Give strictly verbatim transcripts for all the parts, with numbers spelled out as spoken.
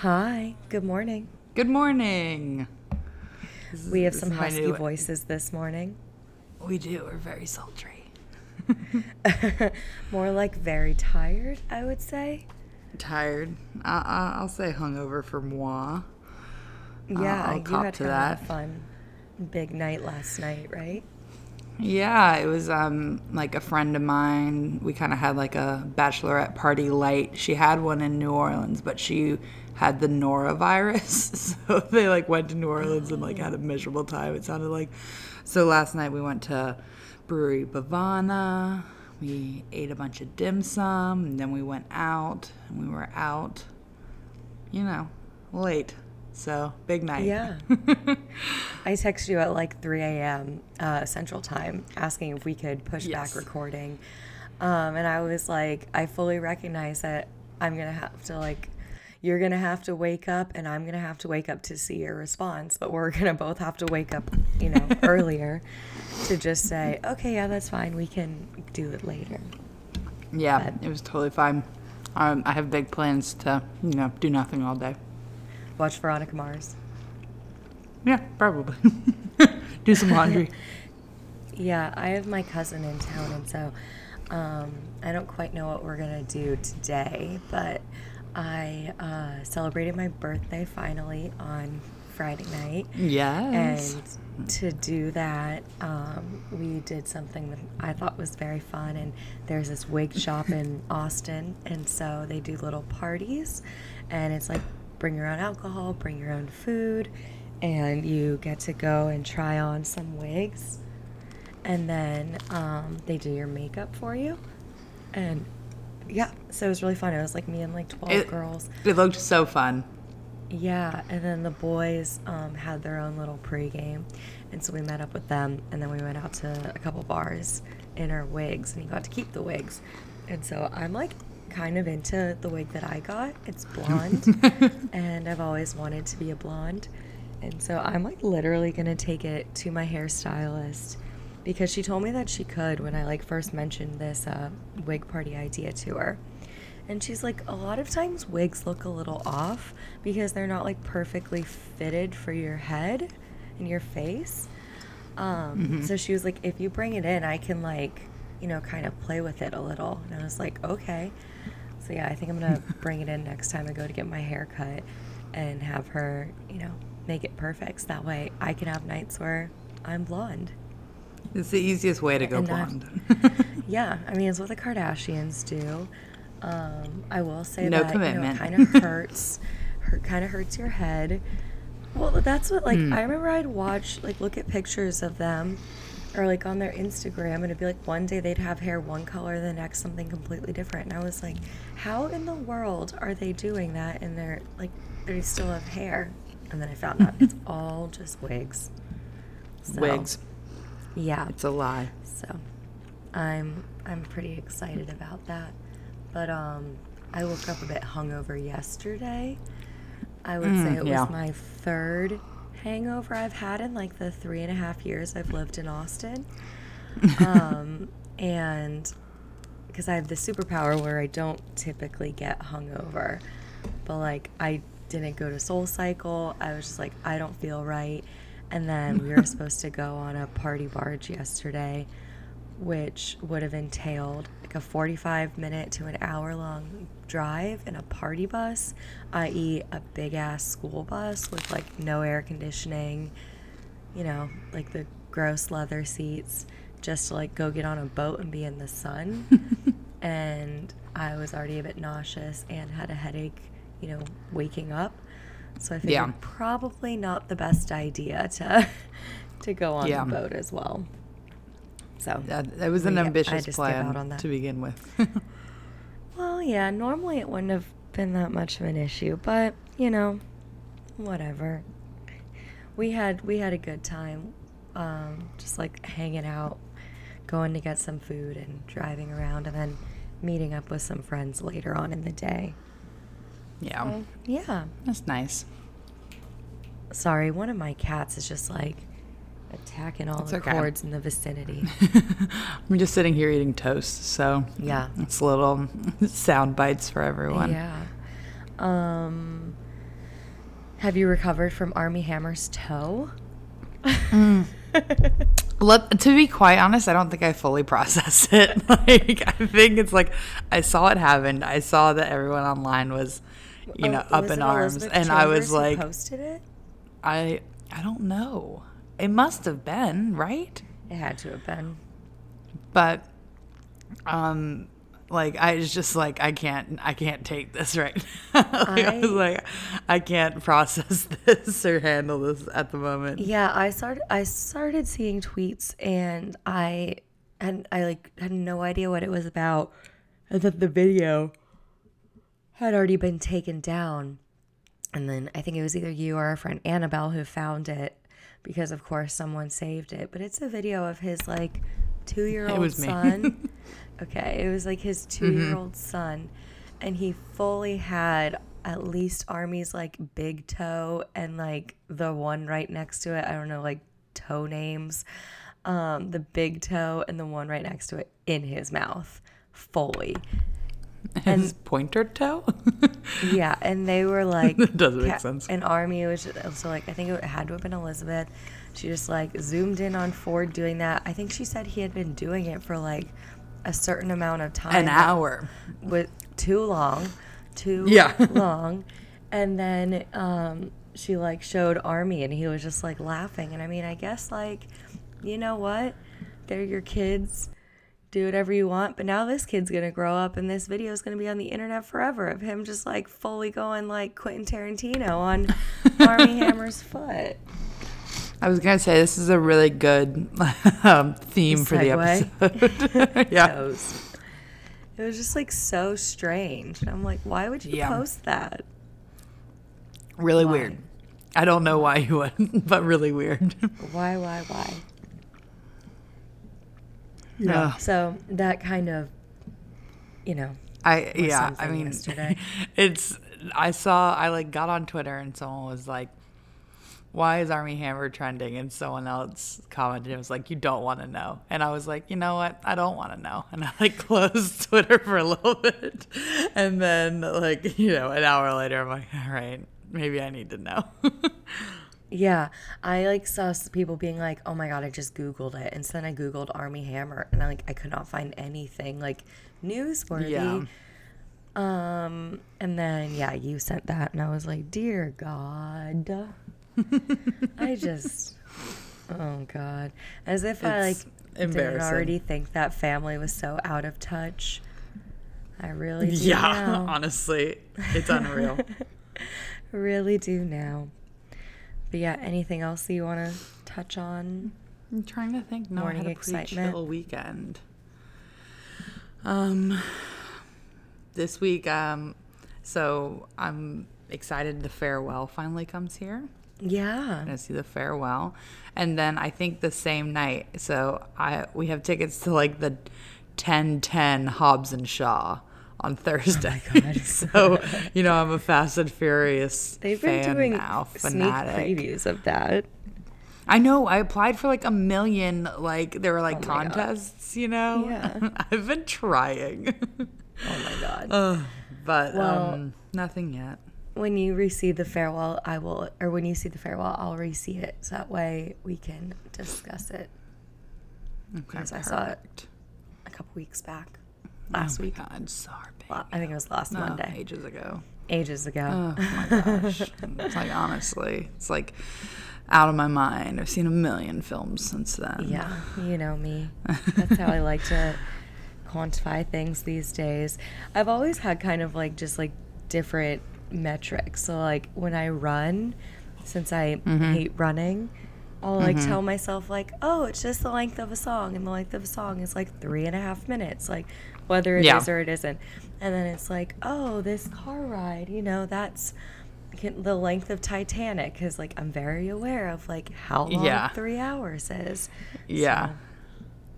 Hi. Good morning. Good morning. Is, we have some husky voices this morning. We do. We're very sultry. More like very tired, I would say. Tired. Uh, uh, I'll say hungover for moi. Yeah, uh, I'll cop you had to that. A fun big night last night, right? Yeah, it was um, like a friend of mine. We kind of had like a bachelorette party light. She had one in New Orleans, but she had the norovirus. So they like went to New Orleans and like had a miserable time, it sounded like. So last night we went to Brewery Bavana. We ate a bunch of dim sum, and then we went out, and we were out, you know, late. So, big night. Yeah. I texted you at like three a.m. Uh, Central Time asking if we could push yes. back recording. Um, and I was like, I fully recognize that I'm going to have to like, you're going to have to wake up and I'm going to have to wake up to see your response. But we're going to both have to wake up, you know, earlier to just say, okay, yeah, that's fine. We can do it later. Yeah, but it was totally fine. Um, I have big plans to, you know, do nothing all day. Watch Veronica Mars. Yeah, probably. Do some laundry. Yeah, I have my cousin in town, and so um, I don't quite know what we're going to do today, but I uh, celebrated my birthday finally on Friday night. Yes. And to do that, um, we did something that I thought was very fun, and there's this wig shop in Austin, and so they do little parties, and it's like, bring your own alcohol, bring your own food, and you get to go and try on some wigs. And then um, they do your makeup for you. And yeah, so it was really fun. It was like me and like twelve it, girls. It looked so fun. Yeah, and then the boys um, had their own little pregame. And so we met up with them, and then we went out to a couple bars in our wigs, and you got to keep the wigs. And so I'm like, kind of into the wig that I got. It's blonde, and I've always wanted to be a blonde, and so I'm like literally gonna take it to my hairstylist because she told me that she could when I like first mentioned this uh, wig party idea to her, and she's like, a lot of times wigs look a little off because they're not like perfectly fitted for your head and your face. Um, mm-hmm. So she was like, if you bring it in, I can like, you know, kind of play with it a little, and I was like, okay. So yeah, I think I'm gonna bring it in next time I go to get my hair cut and have her, you know, make it perfect. So that way I can have nights where I'm blonde. It's the easiest way to go and blonde. Yeah, I mean, it's what the Kardashians do. Um, I will say no that commitment. You know, it kind of hurts, hurt, kind of hurts your head. Well, that's what like mm. I remember I'd watch like look at pictures of them. Or like on their Instagram, and it'd be like one day they'd have hair one color, the next something completely different. And I was like, how in the world are they doing that? And they're like, they still have hair. And then I found out it's all just wigs. So, wigs. Yeah. It's a lie. So I'm I'm pretty excited about that. But um, I woke up a bit hungover yesterday. I would mm, say it yeah. was my third hangover I've had in like the three and a half years I've lived in Austin, um, and because I have this superpower where I don't typically get hungover, but like I didn't go to Soul Cycle. I was just like, I don't feel right. And then we were supposed to go on a party barge yesterday, which would have entailed like a forty-five minute to an hour long drive in a party bus, that is a big-ass school bus with, like, no air conditioning, you know, like the gross leather seats, just to, like, go get on a boat and be in the sun. And I was already a bit nauseous and had a headache, you know, waking up. So I figured yeah. probably not the best idea to to go on yeah. the boat as well. So yeah, that was an we, ambitious plan to begin with. Well, yeah, normally it wouldn't have been that much of an issue, but, you know, whatever. We had we had a good time, um, just, like, hanging out, going to get some food and driving around, and then meeting up with some friends later on in the day. Yeah. So, yeah. That's nice. Sorry, one of my cats is just, like, attacking all it's the okay. cords in the vicinity. I'm just sitting here eating toast, so yeah, it's little sound bites for everyone. Yeah. Um, Have you recovered from Armie Hammer's toe? Mm. Let, to be quite honest, I don't think I fully processed it. Like, I think it's like I saw it happen. I saw that everyone online was, you know, oh, up in arms, Elizabeth and Chambers I was like, posted it? I I don't know. It must have been, right? It had to have been. But, um, like I was just like I can't I can't take this right now. Like, I, I was like I can't process this or handle this at the moment. Yeah, I started I started seeing tweets and I and I like had no idea what it was about. I thought the video had already been taken down. And then I think it was either you or our friend Annabelle who found it because, of course, someone saved it. But it's a video of his, like, two-year-old son. Okay, it was, like, his two-year-old mm-hmm. son. And he fully had at least Armie's, like, big toe and, like, the one right next to it. I don't know, like, toe names. Um, the big toe and the one right next to it in his mouth. Fully. His and, pointer toe? Yeah, and they were like... That doesn't make ca- sense. And Armie was also like, I think it had to have been Elizabeth. She just like zoomed in on Ford doing that. I think she said he had been doing it for like a certain amount of time. An hour. With, too long. Too yeah. long. And then um, she like showed Armie and he was just like laughing. And I mean, I guess like, you know what? They're your kids. Do whatever you want, but now this kid's gonna grow up and this video is gonna be on the internet forever of him just like fully going like Quentin Tarantino on Armie Hammer's foot. I was gonna say this is a really good um, theme for the episode. Yeah, Toes. It was just like so strange. And I'm like, why would you yeah. post that? Really why? Weird. I don't know why you would, but really weird. Why? Why? Why? No. no. So that kind of, you know. I yeah. I mean, yesterday. It's. I saw. I like got on Twitter and someone was like, "Why is Armie Hammer trending?" And someone else commented. It was like, "You don't want to know." And I was like, "You know what? I don't want to know." And I like closed Twitter for a little bit, and then like you know, an hour later, I'm like, "All right, maybe I need to know." Yeah, I, like, saw people being like, oh, my God, I just Googled it. And so then I Googled Armie Hammer, and I, like, I could not find anything, like, newsworthy. Yeah. Um, and then, yeah, you sent that, and I was like, dear God. I just, oh, God. As if it's I, like, didn't already think that family was so out of touch. I really do Yeah, now. Honestly, it's unreal. Really do now. But yeah, anything else that you want to touch on? I'm trying to think. No, Morning I had a excitement. Pretty chill weekend. Um, this week, um, so I'm excited The Farewell finally comes here. Yeah. I'm going to see The Farewell. And then I think the same night, so I we have tickets to like the ten ten Hobbs and Shaw. On Thursday. Oh my God. So, you know, I'm a Fast and Furious They've fan been doing now, fanatic. Sneak previews of that. I know. I applied for like a million, like, there were like oh contests, God. You know? Yeah. I've been trying. Oh my God. Uh, but well, um, nothing yet. When you re-see The Farewell, I will, or when you see The Farewell, I'll re-see it. So that way we can discuss it. Okay. Because perfect. I saw it a couple weeks back. Last oh week. God, sorry, baby. I think it was last no, Monday. Ages ago. Ages ago. Oh my gosh. It's like, honestly, it's like out of my mind. I've seen a million films since then. Yeah, you know me. That's how I like to quantify things these days. I've always had kind of like just like different metrics. So, like, when I run, since I mm-hmm. hate running, I'll like mm-hmm. tell myself, like, oh, it's just the length of a song. And the length of a song is like three and a half minutes. Like, whether it yeah. is or it isn't. And then it's like, oh, this car ride, you know, that's the length of Titanic. Because, like, I'm very aware of, like, how long yeah. three hours is. Yeah. So,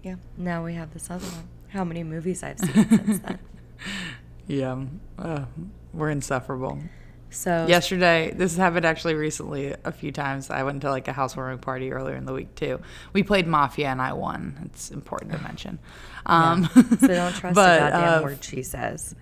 yeah. Now we have this other one. How many movies I've seen since then. Yeah. Uh, we're insufferable. So yesterday, this happened actually recently a few times. I went to, like, a housewarming party earlier in the week, too. We played Mafia, and I won. It's important to mention. Um, yeah. So don't trust but, the goddamn uh, word she says.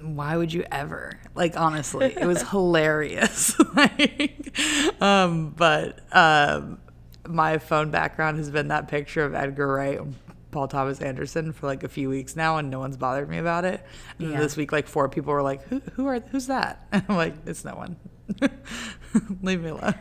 why would you ever? Like, honestly, it was hilarious. Like, um, but um, my phone background has been that picture of Edgar Wright and Paul Thomas Anderson for like a few weeks now, and no one's bothered me about it. And yeah. This week, like four people were like, "Who? Who are? Who's that?" And I'm like, "It's no one. Leave me alone."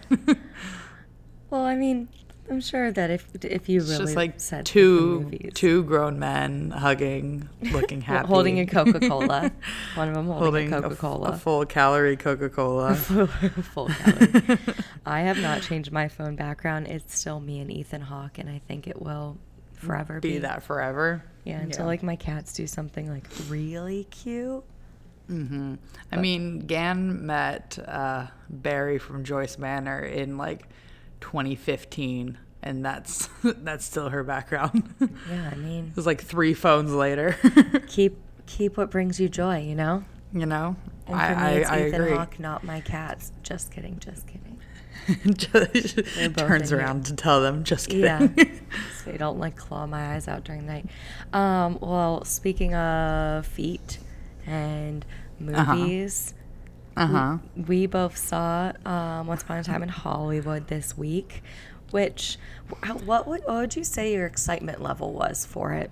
Well, I mean, I'm sure that if if you really it's just like said two two grown men hugging, looking happy, holding a Coca-Cola, one of them holding, holding a Coca-Cola, a, f- a full calorie Coca-Cola, full, full calorie. I have not changed my phone background. It's still me and Ethan Hawke, and I think it will forever be, be. that forever. Yeah, until yeah. like my cats do something like really cute. Mm-hmm. I but. mean, Gan met uh, Barry from Joyce Manor in like twenty fifteen, and that's that's still her background. Yeah, I mean, it was like three phones later. keep keep what brings you joy, you know. You know, and for I, me, it's I, Ethan I Hawke, not my cats. Just kidding, just kidding. just, turns around to tell them, just kidding. Yeah, so you don't like claw my eyes out during the night. Um, well, speaking of feet and movies. Uh-huh. Uh-huh. We, we both saw um, Once Upon a Time in Hollywood this week, which, what would, what would you say your excitement level was for it?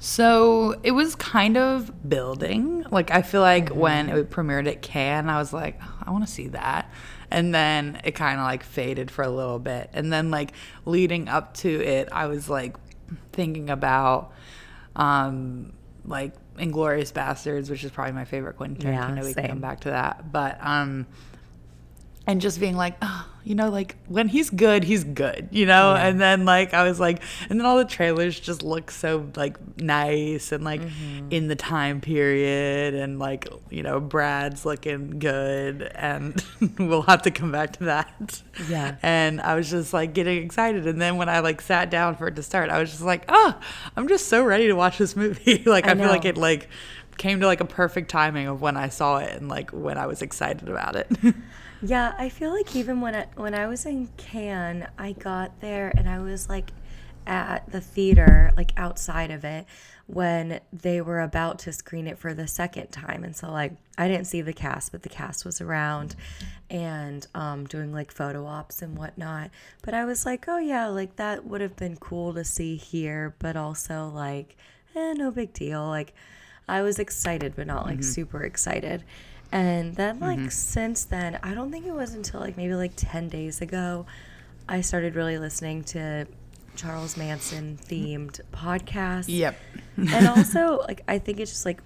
So it was kind of building. Like, I feel like mm-hmm. when it premiered at Cannes, I was like, oh, I want to see that. And then it kind of like faded for a little bit. And then like leading up to it, I was like thinking about um, like, Inglourious Basterds, which is probably my favorite Quentin Tarantino. Yeah, we can come back to that. But, um, and just being like, oh, you know, like when he's good, he's good, you know? Yeah. And then like, I was like, and then all the trailers just look so like nice and like mm-hmm. in the time period and like, you know, Brad's looking good and we'll have to come back to that. Yeah. And I was just like getting excited. And then when I like sat down for it to start, I was just like, oh, I'm just so ready to watch this movie. Like, I, I feel like it like came to like a perfect timing of when I saw it and like when I was excited about it. Yeah, I feel like even when I, when I was in Cannes, I got there and I was like at the theater, like outside of it, when they were about to screen it for the second time. And so like I didn't see the cast, but the cast was around and um, doing like photo ops and whatnot. But I was like, oh yeah, like that would have been cool to see here, but also like, eh, no big deal. Like I was excited, but not like mm-hmm. super excited. And then, like, mm-hmm. since then, I don't think it was until, like, maybe, like, ten days ago, I started really listening to Charles Manson-themed podcasts. Yep. And also, like, I think it's just, like,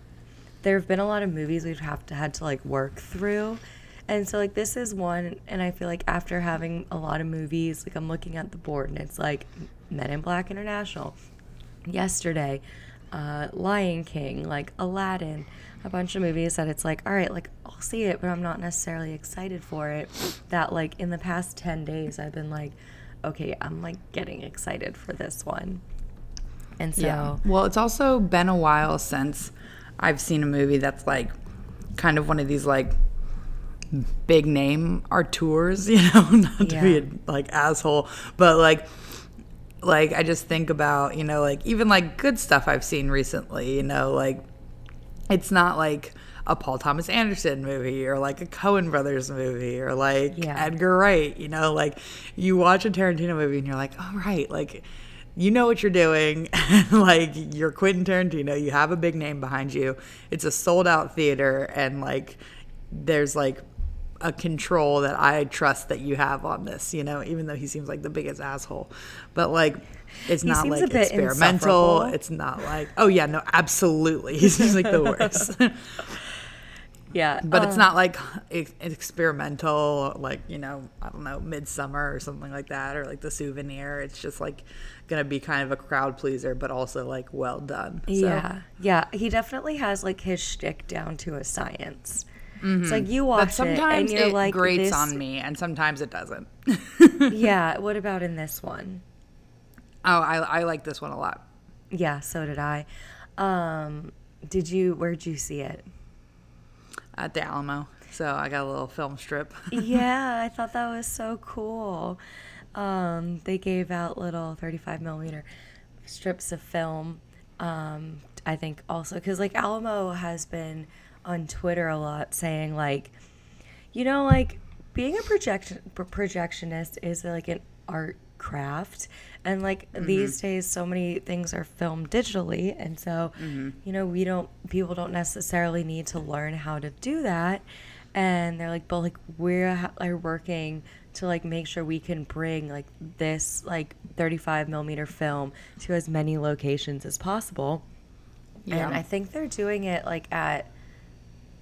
there have been a lot of movies we've have to, had to, like, work through. And so, like, this is one, and I feel like after having a lot of movies, like, I'm looking at the board, and it's, like, Men in Black International, Yesterday, uh, Lion King, like, Aladdin, a bunch of movies that it's like, all right, like I'll see it, but I'm not necessarily excited for it. That like in the past ten days, I've been like, okay, I'm like getting excited for this one. And so, yeah. Well, it's also been a while since I've seen a movie that's like kind of one of these like big name arteurs, you know, not to yeah. be a, like asshole, but like, like I just think about, you know, like even like good stuff I've seen recently, you know, like, it's not like a Paul Thomas Anderson movie or like a Coen Brothers movie or like yeah. Edgar Wright, you know, like you watch a Tarantino movie and you're like, all right, like you know what you're doing. Like you're Quentin Tarantino, you have a big name behind you. It's a sold out theater and like there's like a control that I trust that you have on this, you know, even though he seems like the biggest asshole. But like it's he not like experimental. It's not like, oh yeah, no, absolutely. He's just like the worst. Yeah. But um, it's not like ex- experimental, like, you know, I don't know, Midsummer or something like that, or like The Souvenir. It's just like going to be kind of a crowd pleaser, but also like well done. So. Yeah. Yeah. He definitely has like his shtick down to a science. Mm-hmm. It's like you watch it and you're it like, grates this... on me, and sometimes it doesn't. Yeah. What about in this one? Oh, I I like this one a lot. Yeah, so did I. Um, did you? Where'd you see it? At the Alamo. So I got a little film strip. Yeah, I thought that was so cool. Um, they gave out little thirty-five millimeter strips of film Um, I think also because like Alamo has been on Twitter a lot saying like, you know, like being a projection projectionist is like an art craft, and like mm-hmm. these days so many things are filmed digitally, and so mm-hmm. you know we don't people don't necessarily need to learn how to do that, and they're like, but like we're are working to like make sure we can bring like this like thirty-five millimeter film to as many locations as possible. Yeah. And I think they're doing it like at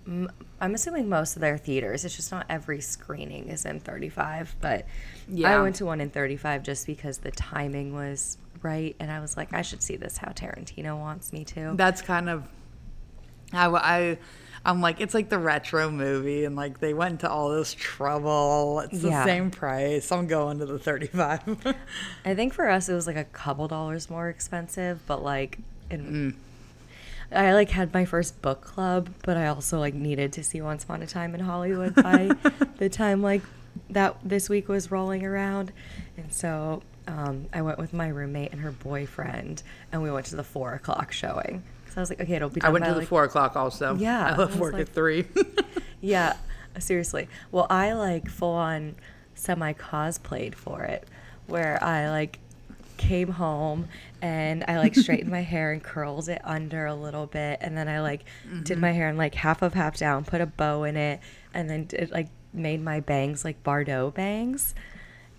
I'm assuming most of their theaters. It's just not every screening is in thirty-five, but yeah. I went to one in thirty-five just because the timing was right, and I was like, I should see this how Tarantino wants me to. That's kind of I, I I'm like, it's like the retro movie, and like they went to all this trouble. It's the yeah. same price. I'm going to the thirty-five. I think for us it was like a couple dollars more expensive, but like in. Mm. I, like, had my first book club, but I also, like, needed to see Once Upon a Time in Hollywood by the time, like, that this week was rolling around. And so um, I went with my roommate and her boyfriend, and we went to the four o'clock showing. So I was like, okay, it'll be done I went by, to the like, four o'clock also. Yeah. I left work like, at three. Yeah, seriously. Well, I, like, full-on semi-cosplayed for it, where I, like, came home and I like straightened my hair and curled it under a little bit, and then I like mm-hmm. did my hair in like half up half down, put a bow in it, and then it like made my bangs like Bardot bangs,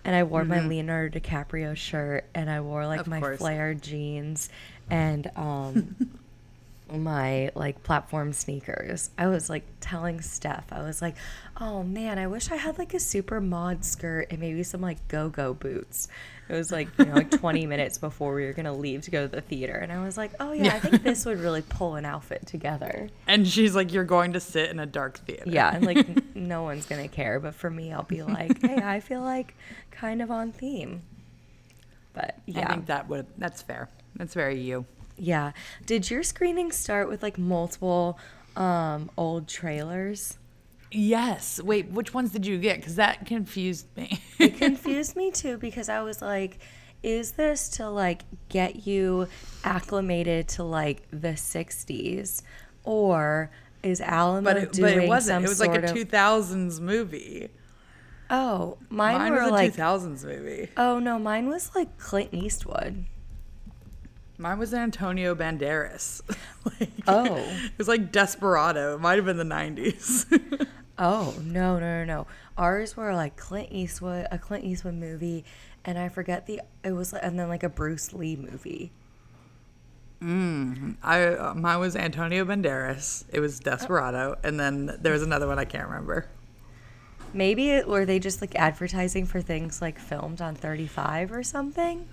and I wore mm-hmm. my Leonardo DiCaprio shirt, and I wore like of my course. Flare jeans and um my like platform sneakers. I was like telling Steph, I was like, oh man, I wish I had like a super mod skirt and maybe some like go-go boots. It was like, you know, like twenty minutes before we were gonna leave to go to the theater, and I was like, oh yeah, yeah, I think this would really pull an outfit together. And she's like, you're going to sit in a dark theater. Yeah, and like no one's gonna care, but for me I'll be like, hey, I feel like kind of on theme. But yeah, I think that would that's fair. That's very you. Yeah. Did your screening start with like multiple um, old trailers? Yes. Wait, which ones did you get? Because that confused me. It confused me too, because I was like, is this to like get you acclimated to like the sixties, or is Alamo but it, doing but it wasn't. Some it was like a two thousands movie. Oh, mine, mine were was a like, two thousands movie. Oh no, mine was like Clint Eastwood. Mine was Antonio Banderas. like, oh. It was like Desperado. It might have been the nineties. oh, no, no, no, no. Ours were like Clint Eastwood, a Clint Eastwood movie, and I forget the, it was, and then like a Bruce Lee movie. Mm. I, uh, mine was Antonio Banderas. It was Desperado. Oh. And then there was another one I can't remember. Maybe, it, were they just like advertising for things like filmed on thirty-five or something?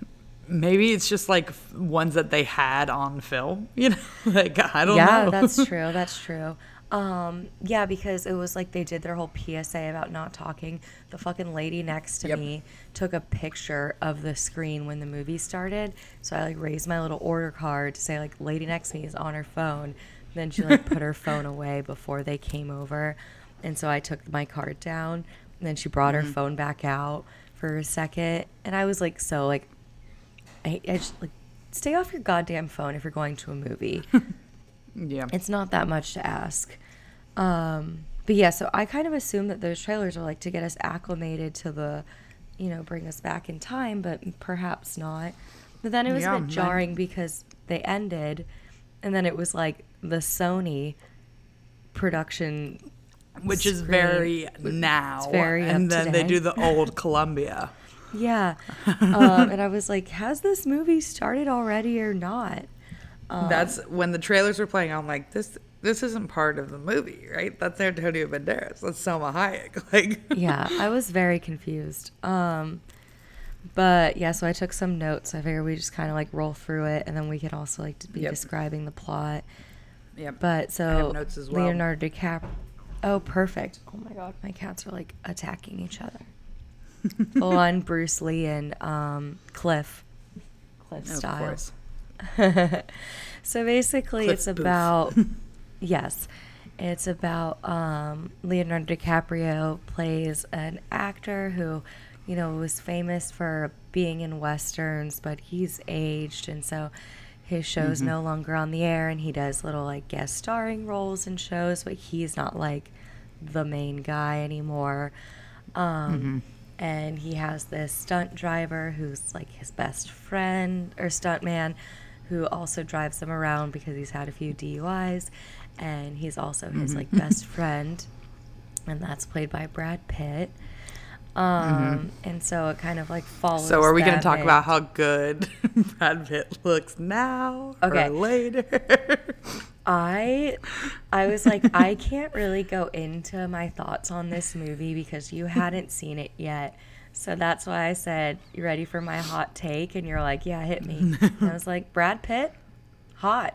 Maybe it's just like ones that they had on film, you know, like I don't yeah, know. Yeah, that's true. That's true. Um, yeah, because it was like they did their whole P S A about not talking. The fucking lady next to yep. me took a picture of the screen when the movie started. So I like raised my little order card to say like lady next to me is on her phone. And then she like put her phone away before they came over. And so I took my card down, and then she brought mm-hmm. her phone back out for a second. And I was like, so like, I, I just, like, stay off your goddamn phone if you're going to a movie. Yeah. It's not that much to ask. Um, but yeah, so I kind of assume that those trailers are like to get us acclimated to the, you know, bring us back in time, but perhaps not. But then it was yeah, a bit jarring man. Because they ended, and then it was like the Sony production. Which screen, is very now. It's very And then they do the old Columbia. Yeah, um, and I was like, has this movie started already or not? Um, That's when the trailers were playing. I'm like, this this isn't part of the movie, right? That's Antonio Banderas. That's Selma Hayek. Like, yeah, I was very confused. Um, but yeah, so I took some notes. I figured we just kind of like roll through it, and then we could also like be yep. describing the plot. Yeah. But so I have notes as well. Leonardo DiCaprio. Oh, perfect. Oh my God, my cats are like attacking each other. Full on Bruce Lee and um, Cliff, Cliff style. So basically, Cliff it's Booth. About yes, it's about um, Leonardo DiCaprio plays an actor who, you know, was famous for being in westerns, but he's aged, and so His show is mm-hmm. no longer on the air, and he does little like guest starring roles in shows, but he's not like the main guy anymore. Um, mm-hmm. And he has this stunt driver who's like his best friend or stuntman, who also drives him around because he's had a few D U Is, and he's also his mm-hmm. like best friend, and that's played by Brad Pitt. Um, mm-hmm. And so it kind of like follows. So are we going to talk it. about how good Brad Pitt looks now okay. or later? I, I was like, I can't really go into my thoughts on this movie because you hadn't seen it yet. So that's why I said, you ready for my hot take? And you're like, yeah, hit me. And I was like, Brad Pitt, hot.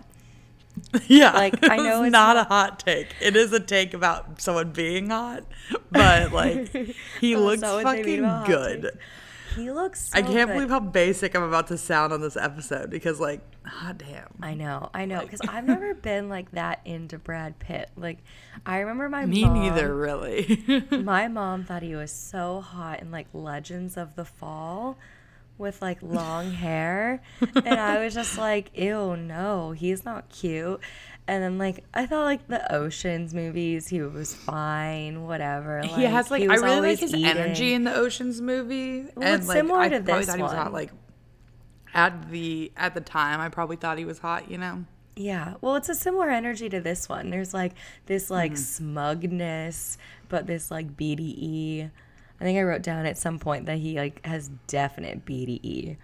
Yeah, like I know it's, it's not a hot take. It is a take about someone being hot, but like he looks fucking good. He looks so I can't good. believe how basic I'm about to sound on this episode because like hot damn. I know. I know because like, I've never been like that into Brad Pitt. Like I remember my Me mom. Me neither, really. My mom thought he was so hot in like Legends of the Fall, with like long hair, and I was just like, ew, no, he's not cute. And then like I thought like the Oceans movies, he was fine, whatever. Like, he has like he I really like his eating. energy in the Oceans movie, well, and it's like similar I to probably this thought he was one. hot. Like at the at the time, I probably thought he was hot, you know. Yeah, well, it's a similar energy to this one. There's like this like mm. smugness, but this like B D E. I think I wrote down at some point that he like has definite B D E.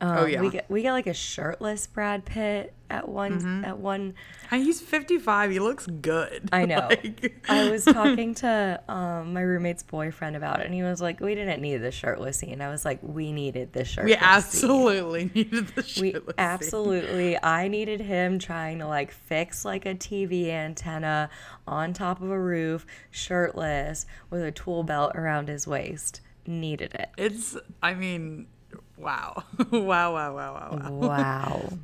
Um, oh yeah, we get we get like a shirtless Brad Pitt at one mm-hmm. at one. And he's fifty-five. He looks good. I know. Like... I was talking to um, my roommate's boyfriend about it, and he was like, "We didn't need the shirtless scene." I was like, "We needed the shirtless. We absolutely scene. needed the shirtless. We scene. absolutely. I needed him trying to like fix like a T V antenna on top of a roof, shirtless with a tool belt around his waist. Needed it. It's. I mean. Wow. wow, wow, wow, wow, wow. Wow.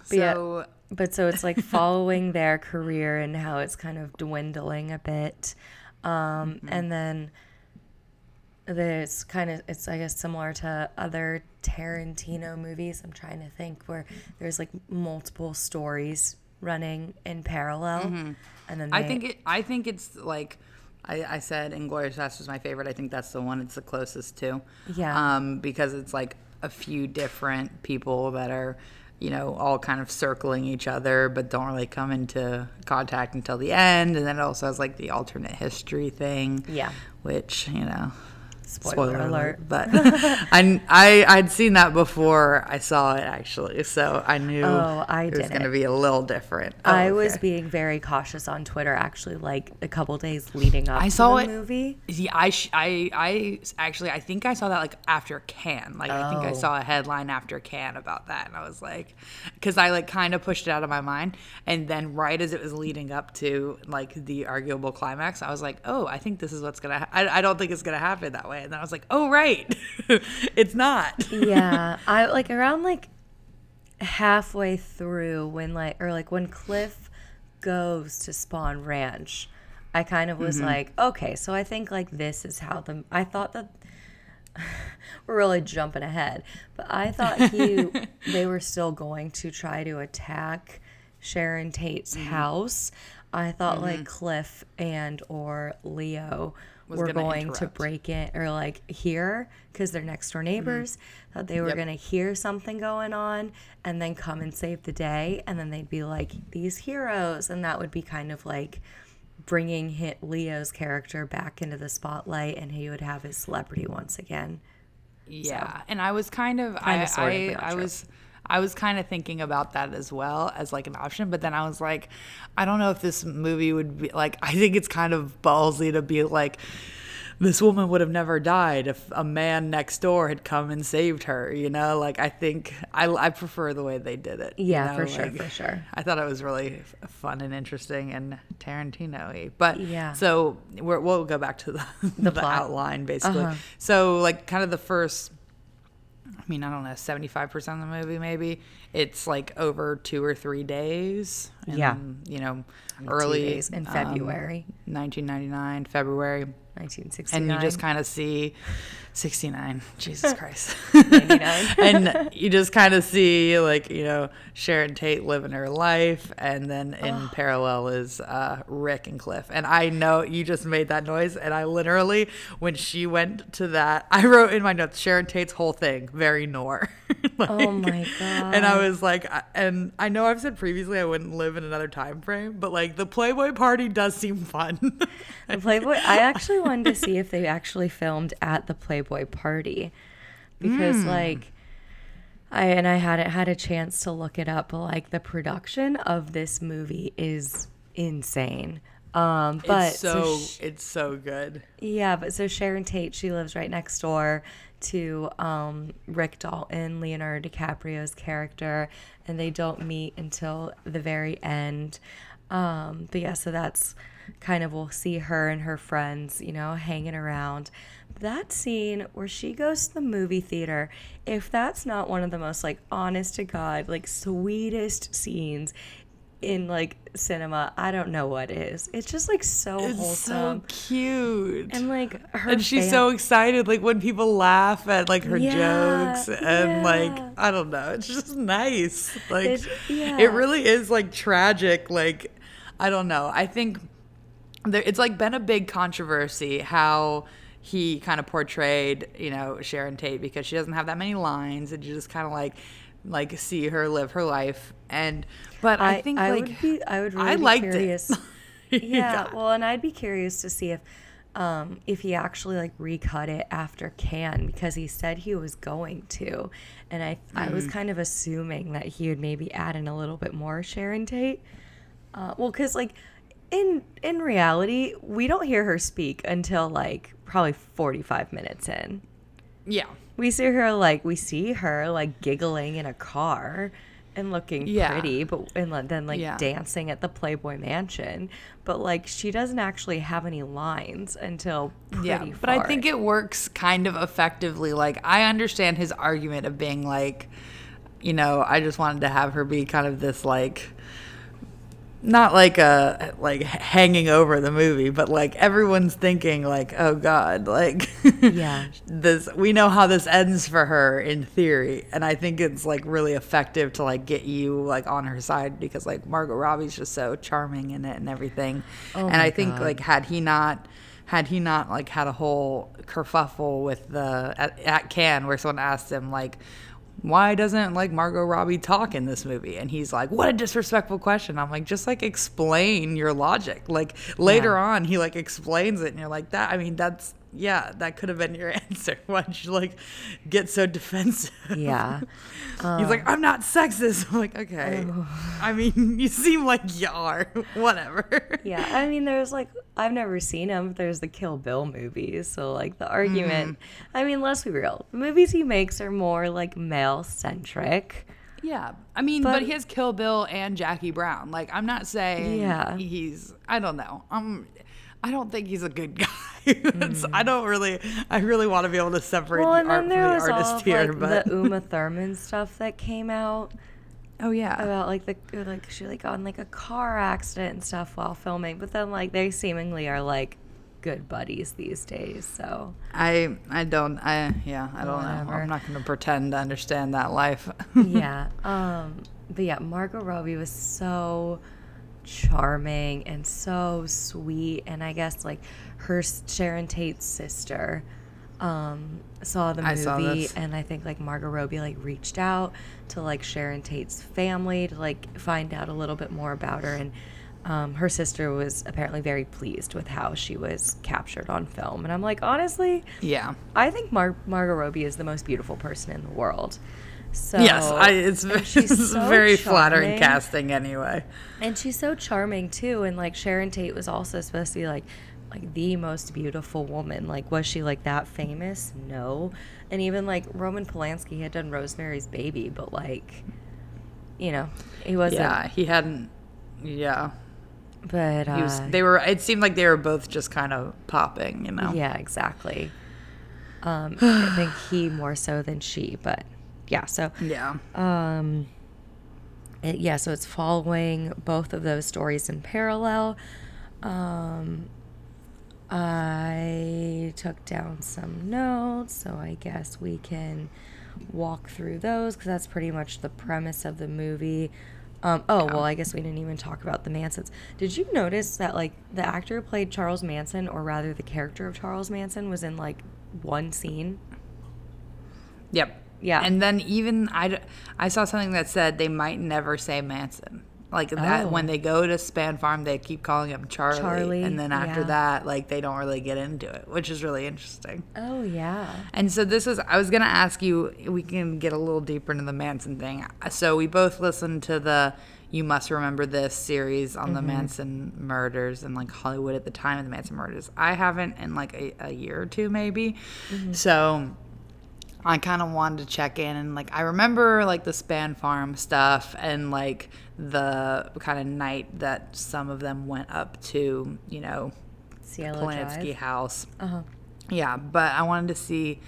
But so, yeah, but so it's like following their career and how it's kind of dwindling a bit. Um, mm-hmm. And then there's kind of, it's, I guess, similar to other Tarantino movies. I'm trying to think where there's like multiple stories running in parallel. Mm-hmm. And then they, I think it, I think it's like, I, I said Inglourious Basterds was my favorite. I think that's the one it's the closest to. Yeah. Um, because it's like a few different people that are, you know, all kind of circling each other but don't really come into contact until the end. And then it also has like the alternate history thing. Yeah. Which, you know, spoiler, spoiler alert. But I, I, I'd seen that before I saw it actually. So I knew oh, I it was going to be a little different. Oh, I okay. was being very cautious on Twitter actually like a couple days leading up I saw to the it, movie. Yeah, I, I, I actually, I think I saw that like after Cannes. Like oh. I think I saw a headline after Cannes about that. And I was like, because I like kind of pushed it out of my mind. And then right as it was leading up to like the arguable climax, I was like, oh, I think this is what's going to ha- I, I don't think it's going to happen that way. And then I was like, oh, right. It's not. Yeah. I like around like halfway through when like or like when Cliff goes to Spahn Ranch, I kind of was mm-hmm. like, OK, so I think like this is how the I thought that we're really jumping ahead. But I thought he they were still going to try to attack Sharon Tate's mm-hmm. house. I thought mm-hmm. like Cliff and or Leo were going interrupt. to break in or like hear because they're next door neighbors mm-hmm. thought they were yep. going to hear something going on and then come and save the day, and then they'd be like these heroes, and that would be kind of like bringing hit Leo's character back into the spotlight, and he would have his celebrity once again. Yeah, so, and I was kind of kind I of sort I, of I was. I was kind of thinking about that as well as like an option, but then I was like, I don't know if this movie would be like, I think it's kind of ballsy to be like, this woman would have never died if a man next door had come and saved her, you know? Like, I think I, I prefer the way they did it. Yeah, you know? for like, sure, for sure. I thought it was really fun and interesting and Tarantino-y. But yeah. so we're, we'll go back to the, the, the outline, basically. Uh-huh. So, like, kind of the first... I mean, I don't know, seventy-five percent of the movie maybe. It's like over two or three days in, yeah. you know, in early days, in February. Um, nineteen ninety-nine, February. nineteen sixty-nine. And you just kind of see sixty-nine, Jesus Christ. ninety-nine. And you just kind of see, like, you know, Sharon Tate living her life. And then in oh. parallel is uh, Rick and Cliff. And I know you just made that noise. And I literally, when she went to that, I wrote in my notes, Sharon Tate's whole thing, very noir. Like, oh, my God. And I was like, and I know I've said previously I wouldn't live in another time frame, but, like, the Playboy party does seem fun. The Playboy, I actually wanted to see if they actually filmed at the Playboy party, because mm. like I and I hadn't had a chance to look it up, but like the production of this movie is insane. Um, but it's so, so sh- it's so good. Yeah, but so Sharon Tate, she lives right next door to um, Rick Dalton, Leonardo DiCaprio's character, and they don't meet until the very end. Um, but yeah, so that's kind of, we'll see her and her friends, you know, hanging around. That scene where she goes to the movie theater, if that's not one of the most, like, honest to God, like, sweetest scenes in, like, cinema, I don't know what is. It's just, like, so it's wholesome. It's so cute. And, like, her And she's fam- so excited, like, when people laugh at, like, her yeah, jokes. And, yeah. like, I don't know. It's just nice. Like, it, yeah. it really is, like, tragic. Like, I don't know. I think there, it's, like, been a big controversy how he kind of portrayed, you know, Sharon Tate, because she doesn't have that many lines. And you just kind of, like, like, see her live her life. And but I, I think I like would be, I would really I be curious. Yeah, well, and I'd be curious to see if um, if he actually like recut it after Cannes, because he said he was going to, and I mm. I was kind of assuming that he would maybe add in a little bit more Sharon Tate. Uh, well, because like in in reality, we don't hear her speak until like probably forty-five minutes in. Yeah, we see her like we see her like giggling in a car. And looking yeah. pretty, but and then like yeah. dancing at the Playboy Mansion, but like she doesn't actually have any lines until pretty yeah. But far. I think it works kind of effectively. Like I understand his argument of being like, you know, I just wanted to have her be kind of this like, not like a like hanging over the movie, but like everyone's thinking like, oh God, like yeah, this we know how this ends for her in theory, and I think it's like really effective to like get you like on her side, because like Margot Robbie's just so charming in it and everything. Oh and I think God. like had he not had he not like had a whole kerfuffle with the at, at Cannes where someone asked him like, why doesn't like Margot Robbie talk in this movie? And he's like, what a disrespectful question. I'm like, just like explain your logic. Like later yeah. on, he like explains it, and you're like, that, I mean, that's, yeah, that could have been your answer. Why'd you like get so defensive? Yeah. Um, he's like, I'm not sexist. I'm like, okay. Oh. I mean, you seem like you are. Whatever. Yeah. I mean, there's like, I've never seen him. There's the Kill Bill movies. So, like, the argument, mm. I mean, let's be real. The movies he makes are more like male centric. Yeah. I mean, but, but he has Kill Bill and Jackie Brown. Like, I'm not saying yeah. he's, I don't know. I'm, I don't think he's a good guy. Mm. I don't really, I really want to be able to separate well, the art from the artist all of, here. Like, but the Uma Thurman stuff that came out. Oh yeah, about like the like she like on like a car accident and stuff while filming. But then like they seemingly are like good buddies these days. So I I don't I yeah I don't Whatever. know. I'm not gonna pretend to understand that life. yeah. Um. But yeah, Margot Robbie was so charming and so sweet, and I guess like her Sharon Tate's sister um saw the movie saw and I think like Margot Robbie like reached out to like Sharon Tate's family to like find out a little bit more about her, and um her sister was apparently very pleased with how she was captured on film. And I'm like, honestly, yeah, I think Mar- Margot Robbie is the most beautiful person in the world. So, yes, I, it's, it's so very charming. Flattering casting anyway. And she's so charming too. And like Sharon Tate was also supposed to be like like the most beautiful woman. Like, was she like that famous? No. And even like Roman Polanski had done Rosemary's Baby, but like, you know, he wasn't. Yeah, he hadn't. Yeah. But uh, he was, they were. It seemed like they were both just kind of popping, you know. Yeah, exactly. Um, I think he more so than she, but. Yeah, so yeah. Um it, yeah, so it's following both of those stories in parallel. Um, I took down some notes, so I guess we can walk through those, because that's pretty much the premise of the movie. Um, oh, well, I guess we didn't even talk about the Mansons. Did you notice that, like, the actor who played Charles Manson, or rather the character of Charles Manson, was in, like, one scene? Yep. Yeah. And then even, I, I saw something that said they might never say Manson. Like, that oh. when they go to Spahn Farm, they keep calling him Charlie. Charlie and then after yeah. that, like, they don't really get into it, which is really interesting. Oh, yeah. And so this was, I was going to ask you, we can get a little deeper into the Manson thing. So we both listened to the You Must Remember This series on mm-hmm. the Manson murders and, like, Hollywood at the time of the Manson murders. I haven't in, like, a, a year or two maybe. Mm-hmm. So I kind of wanted to check in, and, like, I remember, like, the Spahn Farm stuff and, like, the kind of night that some of them went up to, you know, Cielo Polanski Drive. House. Uh-huh. Yeah, but I wanted to see,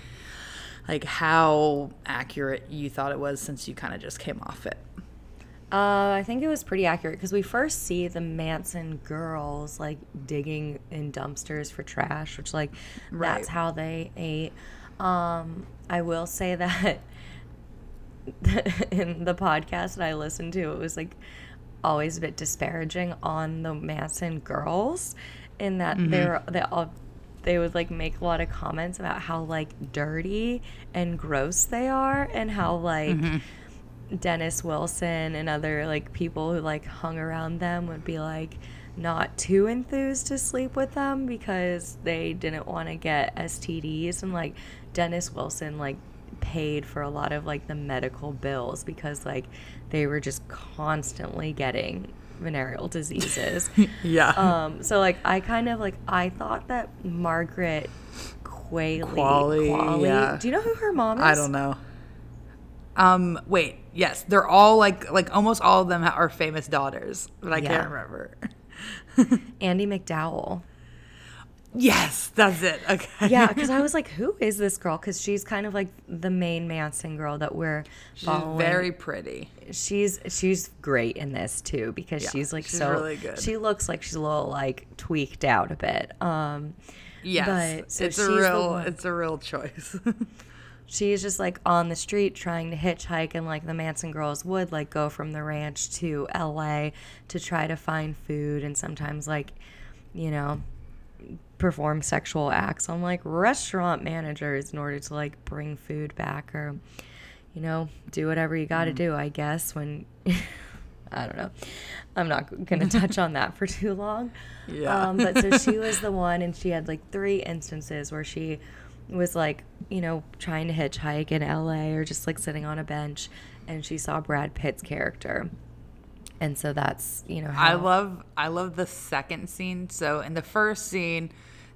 like, how accurate you thought it was, since you kind of just came off it. Uh, I think it was pretty accurate, because we first see the Manson girls, like, digging in dumpsters for trash, which, like, right. that's how they ate. Um, I will say that in the podcast that I listened to, it was, like, always a bit disparaging on the Manson girls, in that mm-hmm. they were, they all, they would, like, make a lot of comments about how, like, dirty and gross they are, and how, like, mm-hmm. Dennis Wilson and other, like, people who, like, hung around them would be, like, not too enthused to sleep with them because they didn't want to get S T Ds, and, like, Dennis Wilson, like, paid for a lot of, like, the medical bills because, like, they were just constantly getting venereal diseases. yeah. Um. So, like, I kind of, like, I thought that Margaret Qualley. Qualley. Qualley yeah. Do you know who her mom is? I don't know. Um. Wait. Yes. They're all, like, like almost all of them are famous daughters, but I yeah. can't remember. Andy McDowell. Yes, that's it. Okay. Yeah, because I was like, who is this girl? Because she's kind of like the main Manson girl that we're she's following. She's very pretty. She's she's great in this too, because yeah, she's like she's so really good. She looks like she's a little, like, tweaked out a bit. Um, yes, but, so it's a real it's a real choice. She's just, like, on the street trying to hitchhike, and, like, the Manson girls would, like, go from the ranch to L A to try to find food, and sometimes, like, you know, perform sexual acts on, like, restaurant managers in order to, like, bring food back, or, you know, do whatever you got to mm. do, I guess, when I don't know. I'm not going to touch on that for too long. Yeah. Um, but so she was the one, and she had, like, three instances where she was, like, you know, trying to hitchhike in L A or just, like, sitting on a bench, and she saw Brad Pitt's character. And so that's, you know, how I love I love the second scene. So in the first scene,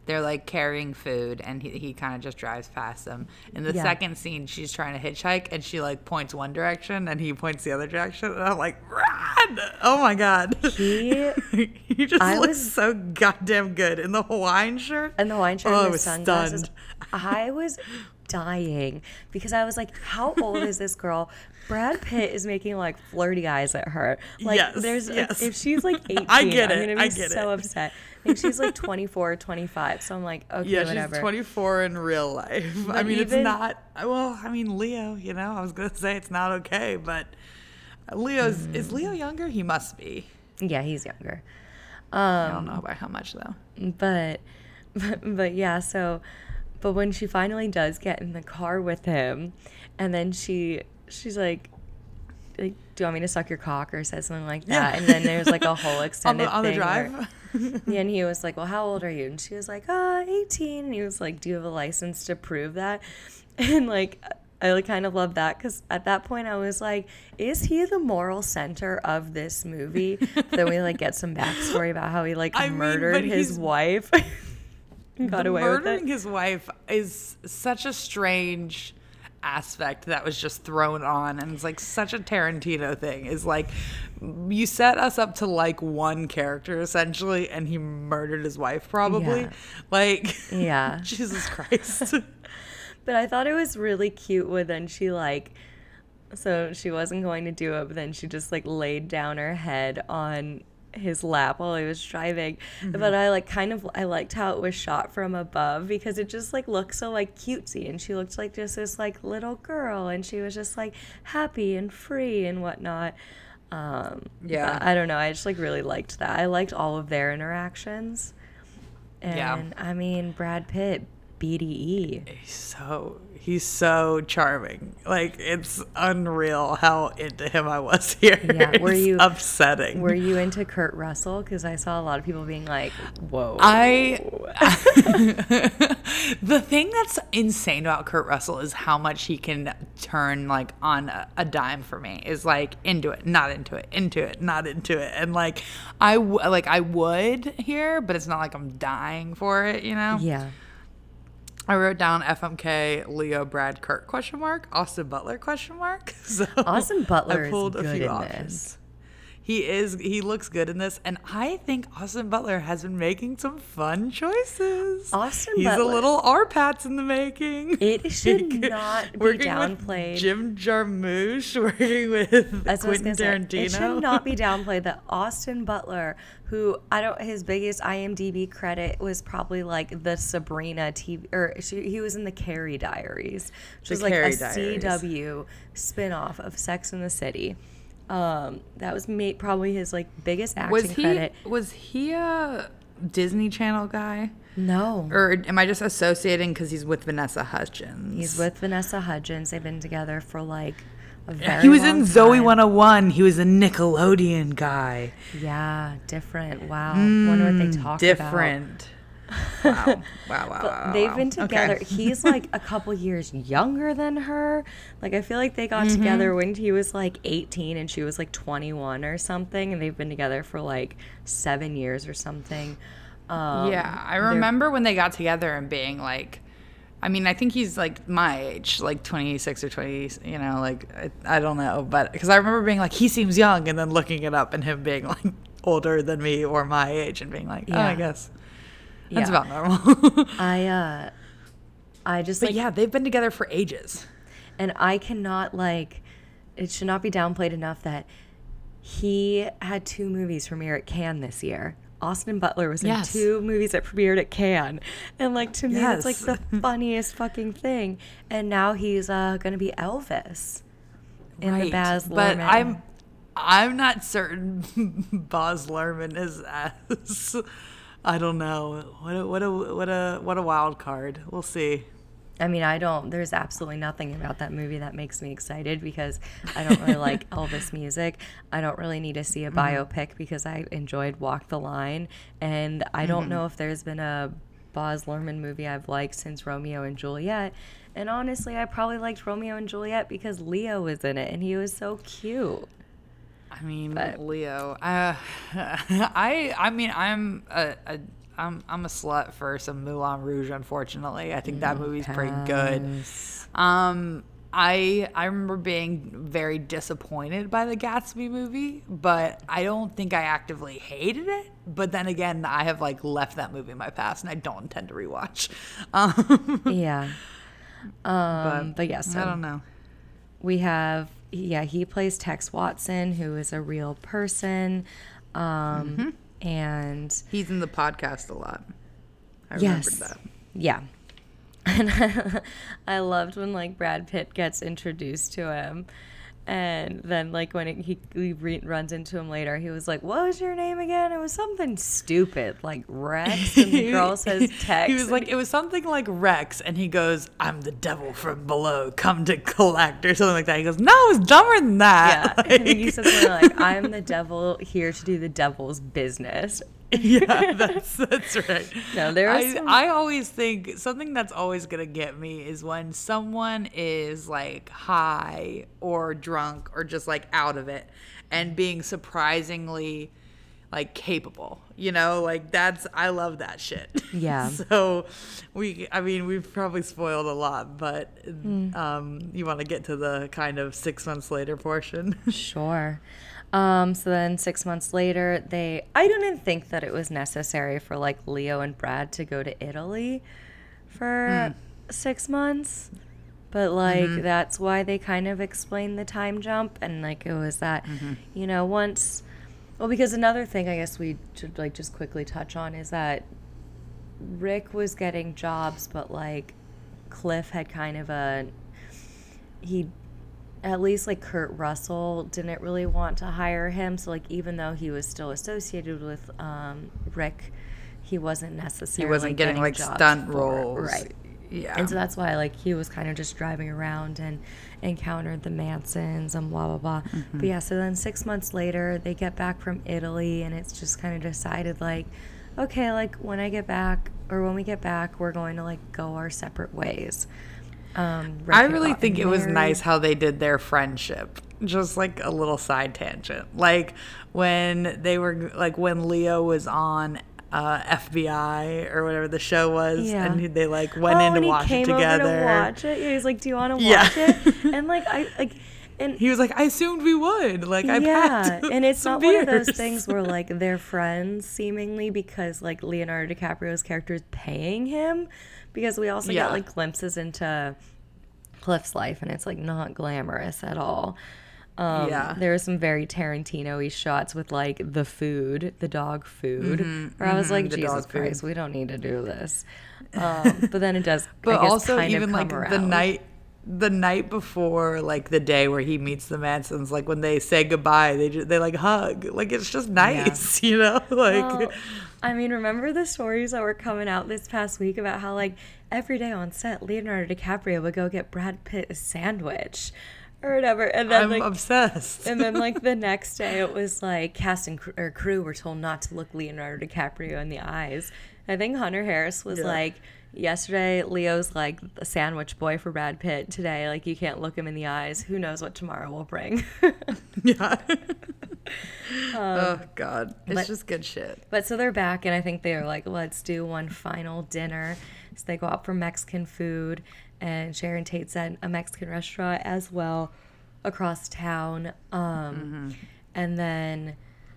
they're, like, carrying food, and he, he kind of just drives past them. In the yeah. second scene, she's trying to hitchhike, and she, like, points one direction, and he points the other direction. And I'm like, run! Oh, my God. He, he just I looks was, so goddamn good in the Hawaiian shirt. And the Hawaiian shirt oh, and the sunglasses. Stunned. I was dying, because I was like, how old is this girl? Brad Pitt is making, like, flirty eyes at her. Like, yes, there's yes. If, if she's, like, eighteen, I get it. I'm going to be so it. upset. I think she's, like, twenty-four, twenty-five, so I'm like, okay, yeah, whatever. Yeah, she's twenty-four in real life. But I mean, even, it's not, well, I mean, Leo, you know, I was going to say it's not okay, but Leo's, mm. is Leo younger? He must be. Yeah, he's younger. Um, I don't know by how much, though. But, but, but, yeah, so, but when she finally does get in the car with him, and then she, she's like, like, do you want me to suck your cock, or said something like that? Yeah. And then there's, like, a whole extended on the, thing. On the drive? Where, and he was like, well, how old are you? And she was like, ah, oh, eighteen. And he was like, do you have a license to prove that? And, like, I, like, kind of love that, because at that point I was like, is he the moral center of this movie? Then we, like, get some backstory about how he, like, I murdered mean, his wife. Got away with it. Murdering his wife is such a strange aspect that was just thrown on, and it's, like, such a Tarantino thing, is, like, you set us up to like one character essentially, and he murdered his wife probably yeah. like yeah Jesus Christ. But I thought it was really cute when then she like So she wasn't going to do it, but then she just like laid down her head on his lap while he was driving. Mm-hmm. But I like kind of I liked how it was shot from above, because it just like looked so like cutesy, and she looked like just this like little girl, and she was just like happy and free and whatnot. Um, yeah, I don't know. I just like really liked that. I liked all of their interactions. And yeah. I mean, Brad Pitt, B D E. He's so he's so charming. Like, it's unreal how into him I was here. Yeah, were you upsetting? Were you into Kurt Russell? Because I saw a lot of people being like, "Whoa!" I the thing that's insane about Kurt Russell is how much he can turn like on a, a dime for me. Is like into it, not into it, into it, not into it, and like I w- like I would here, but it's not like I'm dying for it, you know? Yeah. I wrote down F M K, Leo, Brad, Kurt, question mark, Austin Butler, question mark. So Austin Butler I pulled is good a few in options. This. He is. He looks good in this, and I think Austin Butler has been making some fun choices. Austin He's Butler. He's a little R P A T S in the making. It should like, not be working downplayed. With Jim Jarmusch, working with That's Quentin Tarantino. It should not be downplayed that Austin Butler, who I don't, his biggest I M D B credit was probably like the Sabrina T V, or she, he was in the Carrie Diaries, which the was Carrie like a Diaries. C W spinoff of Sex and the City. Um, that was made, probably his like biggest acting was he, credit. Was he a Disney Channel guy? No. Or am I just associating because he's with Vanessa Hudgens? He's with Vanessa Hudgens. They've been together for like a very long time. He was in Zoey one oh one. He was a Nickelodeon guy. Yeah, different. Wow. Mm, wonder what they talked about. Different. Wow. Wow, wow, wow. They've been together. Okay. He's like a couple years younger than her. Like, I feel like they got mm-hmm. together when he was like eighteen and she was like twenty-one or something. And they've been together for like seven years or something. Um, yeah. I remember when they got together and being like, I mean, I think he's like my age, like twenty-six or twenty, you know, like, I, I don't know. But because I remember being like, he seems young, and then looking it up and him being like older than me or my age and being like, oh, yeah. I guess. That's yeah. about normal. I, uh, I just, but like... But yeah, they've been together for ages. And I cannot, like... It should not be downplayed enough that he had two movies premiere at Cannes this year. Austin Butler was yes. in two movies that premiered at Cannes. And, like, to me, yes. that's, like, the funniest fucking thing. And now he's uh, going to be Elvis in right. the Baz Luhrmann. But I'm, I'm not certain Baz Luhrmann is as... I don't know. What a, what a what a what a wild card. We'll see. I mean, I don't. There's absolutely nothing about that movie that makes me excited, because I don't really like Elvis music. I don't really need to see a mm-hmm. biopic, because I enjoyed Walk the Line, and I don't mm-hmm. know if there's been a Baz Luhrmann movie I've liked since Romeo and Juliet. And honestly, I probably liked Romeo and Juliet because Leo was in it, and he was so cute. I mean, but. Leo. Uh, I I mean, I'm a, a I'm I'm a slut for some Moulin Rouge. Unfortunately, I think that movie's pretty good. Um, I I remember being very disappointed by the Gatsby movie, but I don't think I actively hated it. But then again, I have like left that movie in my past, and I don't intend to rewatch. Um, yeah. Um, but, but yeah, so I don't know. We have. Yeah, he plays Tex Watson, who is a real person, um, mm-hmm. and he's in the podcast a lot. I yes. remembered that. Yeah, and I, I loved when like Brad Pitt gets introduced to him, and then like when it, he, he re- runs into him later, he was like, "What was your name again?" It was something stupid like Rex, and the girl says Tex. He was like, "It was something like Rex," and he goes, "I'm the devil from below, come to collect," or something like that. He goes, "No, it was dumber than that." Yeah, like, and he said something like, "I'm the devil here to do the devil's business." Yeah, that's that's right. No, there I, some... I always think something that's always gonna get me is when someone is like high or drunk or just like out of it and being surprisingly like capable, you know, like that's I love that shit. Yeah. So we I mean we've probably spoiled a lot, but mm. um you want to get to the kind of six months later portion. Sure. Um, so then six months later, they, I didn't think that it was necessary for like Leo and Brad to go to Italy for mm. six months, But, like, mm-hmm. that's why they kind of explained the time jump. And, like, it was that, mm-hmm. you know, once... Well, because another thing I guess we should, like, just quickly touch on is that Rick was getting jobs, but, like, Cliff had kind of a... He... At least, like, Kurt Russell didn't really want to hire him. So, like, even though he was still associated with um, Rick, he wasn't necessarily He wasn't getting, getting like, stunt roles. Right. Yeah. And so that's why, like, he was kind of just driving around and encountered the Mansons and blah, blah, blah. Mm-hmm. But, yeah, so then six months later, they get back from Italy, and it's just kind of decided, like, okay, like, when I get back or when we get back, we're going to, like, go our separate ways. Um, I really think it was nice how they did their friendship. Just like a little side tangent. Like when they were, like when Leo was on uh, F B I or whatever the show was, yeah. and they like went oh, in to watch it together. Over to watch it. Yeah, he was like, "Do you want to yeah. watch it?" And like I like, and he was like, "I assumed we would." Like I yeah, and it's not beers. One of those things where like they're friends seemingly because like Leonardo DiCaprio's character is paying him. Because we also yeah. get, like, glimpses into Cliff's life, and it's, like, not glamorous at all. Um, yeah. There are some very Tarantino-y shots with, like, the food, the dog food. Mm-hmm, where I was like, Jesus Christ, food. We don't need to do this. Um, but then it does, but I guess, also kind even, of come like, around. The night... The night before, like, the day where he meets the Mansons, like, when they say goodbye, they, just, they like, hug. Like, it's just nice, yeah. you know? Like, well, I mean, remember the stories that were coming out this past week about how, like, every day on set, Leonardo DiCaprio would go get Brad Pitt a sandwich or whatever. And then, I'm like, obsessed. And then, like, the next day, it was, like, cast and cr- or crew were told not to look Leonardo DiCaprio in the eyes. I think Hunter Harris was, yeah. like... Yesterday, Leo's like a sandwich boy for Brad Pitt. Today, like you can't look him in the eyes. Who knows what tomorrow will bring? yeah. um, oh God, it's but, just good shit. But so they're back, and I think they're like, let's do one final dinner. So they go out for Mexican food, and Sharon Tate's at a Mexican restaurant as well across town. Um, mm-hmm. And then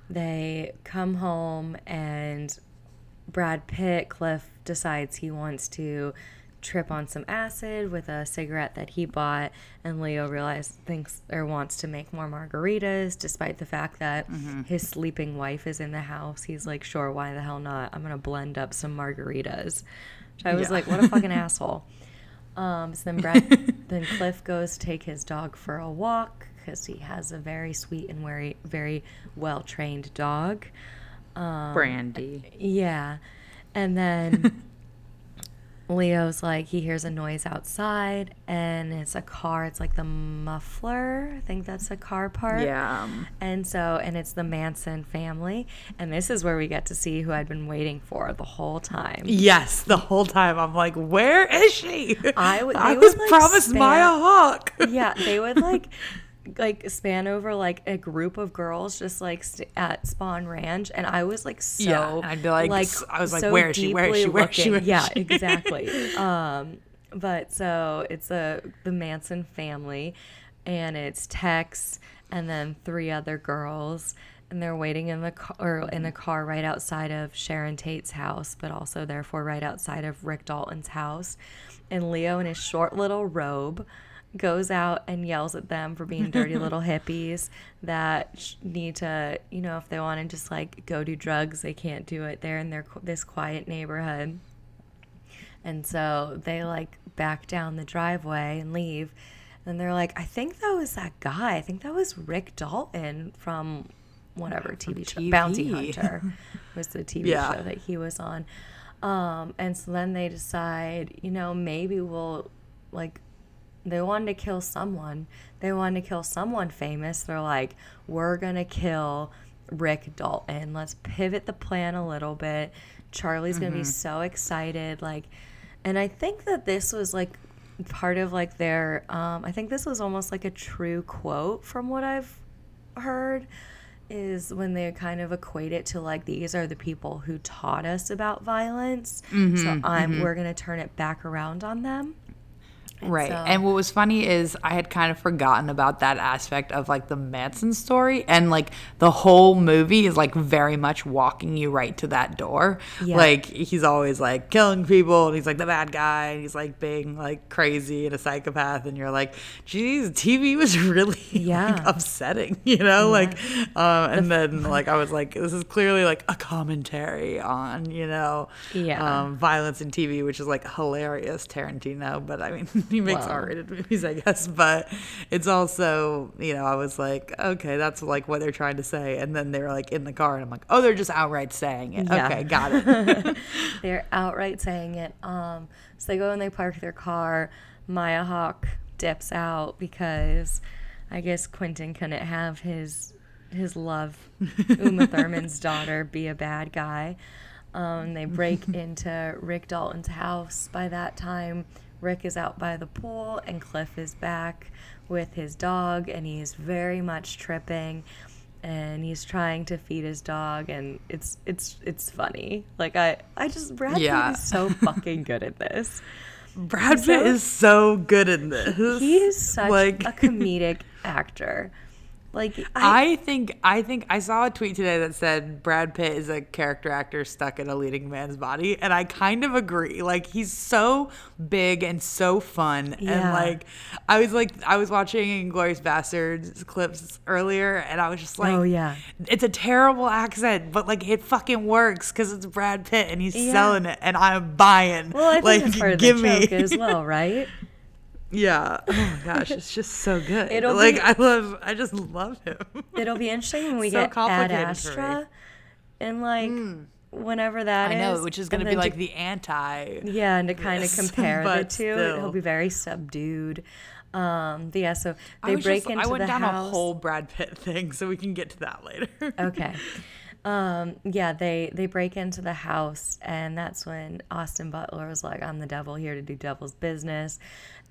they come home and. Brad Pitt, Cliff, decides he wants to trip on some acid with a cigarette that he bought, and Leo realizes thinks or wants to make more margaritas despite the fact that mm-hmm. his sleeping wife is in the house. He's like, sure, why the hell not? I'm going to blend up some margaritas. Which I was yeah. like, what a fucking asshole. Um, so then, Brad, then Cliff goes to take his dog for a walk because he has a very sweet and very, very well-trained dog. Um, Brandy. Yeah. And then Leo's like, he hears a noise outside, and it's a car. It's like the muffler. I think that's a car part. Yeah. And so, and it's the Manson family. And this is where we get to see who I'd been waiting for the whole time. Yes, the whole time. I'm like, where is she? I, w- I was would, like, promised span- Maya Hawke. Yeah, they would like... like span over like a group of girls just like st- at Spahn Ranch, and I was like so yeah, I'd be like, like I was like so where is she where is she where is she, where is she? Yeah, exactly. um but so it's a the Manson family, and it's Tex and then three other girls, and they're waiting in the car or in a car right outside of Sharon Tate's house, but also therefore right outside of Rick Dalton's house, and Leo in his short little robe goes out and yells at them for being dirty little hippies that need to, you know, if they want to just like go do drugs, they can't do it. They're in their this quiet neighborhood, and so they like back down the driveway and leave. And they're like, I think that was that guy. I think that was Rick Dalton from whatever T V show, T V. Bounty Hunter was the T V yeah. show that he was on. Um, and so then they decide, you know, maybe we'll like. They wanted to kill someone. They wanted to kill someone famous. They're like, we're going to kill Rick Dalton. Let's pivot the plan a little bit. Charlie's mm-hmm. going to be so excited. Like, and I think that this was like part of like their, um, I think this was almost like a true quote from what I've heard is when they kind of equate it to like, these are the people who taught us about violence. Mm-hmm. So I'm, mm-hmm. we're going to turn it back around on them. Right. So. And what was funny is I had kind of forgotten about that aspect of, like, the Manson story. And, like, the whole movie is, like, very much walking you right to that door. Yeah. Like, he's always, like, killing people. And he's, like, the bad guy. And he's, like, being, like, crazy and a psychopath. And you're, like, geez, T V was really, yeah. like, upsetting, you know? Yeah. Like, um, and the then, like, I was, like, this is clearly, like, a commentary on, you know, yeah. um, violence in T V, which is, like, hilarious Tarantino. But, I mean... He makes wow. R-rated movies, I guess, but it's also, you know, I was like, okay, that's like what they're trying to say, and then they were like in the car, and I'm like, oh, they're just outright saying it. Yeah. Okay, got it. They're outright saying it. Um, so they go and they park their car. Maya Hawke dips out because I guess Quentin couldn't have his his love, Uma Thurman's daughter, be a bad guy. Um, they break into Rick Dalton's house by that time. Rick is out by the pool, and Cliff is back with his dog, and he's very much tripping, and he's trying to feed his dog, and it's it's it's funny. Like, I, I just, Brad Pitt yeah. is so fucking good at this. Brad Pitt so, is so good at this. He is such like... a comedic actor. Like I, I think I think I saw a tweet today that said Brad Pitt is a character actor stuck in a leading man's body, and I kind of agree. Like, he's so big and so fun, yeah. and like I was like I was watching Inglourious Basterds clips earlier, and I was just like, oh yeah, it's a terrible accent, but like it fucking works because it's Brad Pitt and he's yeah. selling it, and I'm buying. Well, I think like, that's part of the joke as well, right? Yeah. Oh my gosh, it's just so good. It'll like be, I love I just love him. It'll be interesting when we so get Ad Astra and like mm. whenever that I is. I know, which is going to be like to, the anti. Yeah, and to kind of compare the two, still. He'll be very subdued. Um, yeah, so they break just, into the house. I went down house. a whole Brad Pitt thing, so we can get to that later. Okay. Um, yeah, they, they break into the house, and that's when Austin Butler was like, I'm the devil here to do devil's business.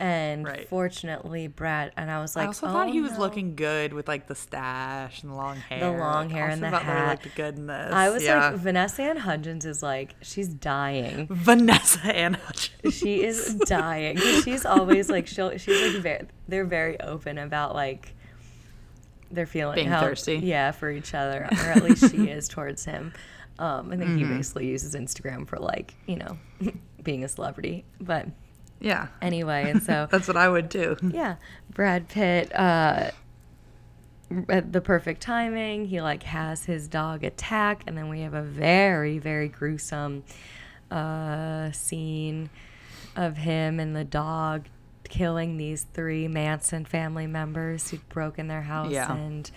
And right. fortunately, Brad, and I was like, I also oh, thought he was no. looking good with like the stash and the long hair. The long hair like, and the Butler hat. Looked good in this. I was yeah. like, Vanessa Ann Hudgens is like, she's dying. Vanessa Ann Hudgens. She is dying. She's always like, she'll, she's like, very, they're very open about like, they're feeling being how, thirsty yeah for each other, or at least she is towards him. um I think mm-hmm. he basically uses Instagram for like, you know, being a celebrity, but yeah anyway, and so that's what I would do. Yeah Brad Pitt uh at the perfect timing, he like has his dog attack, and then we have a very very gruesome uh scene of him and the dog killing these three Manson family members who'd broken their house, yeah. and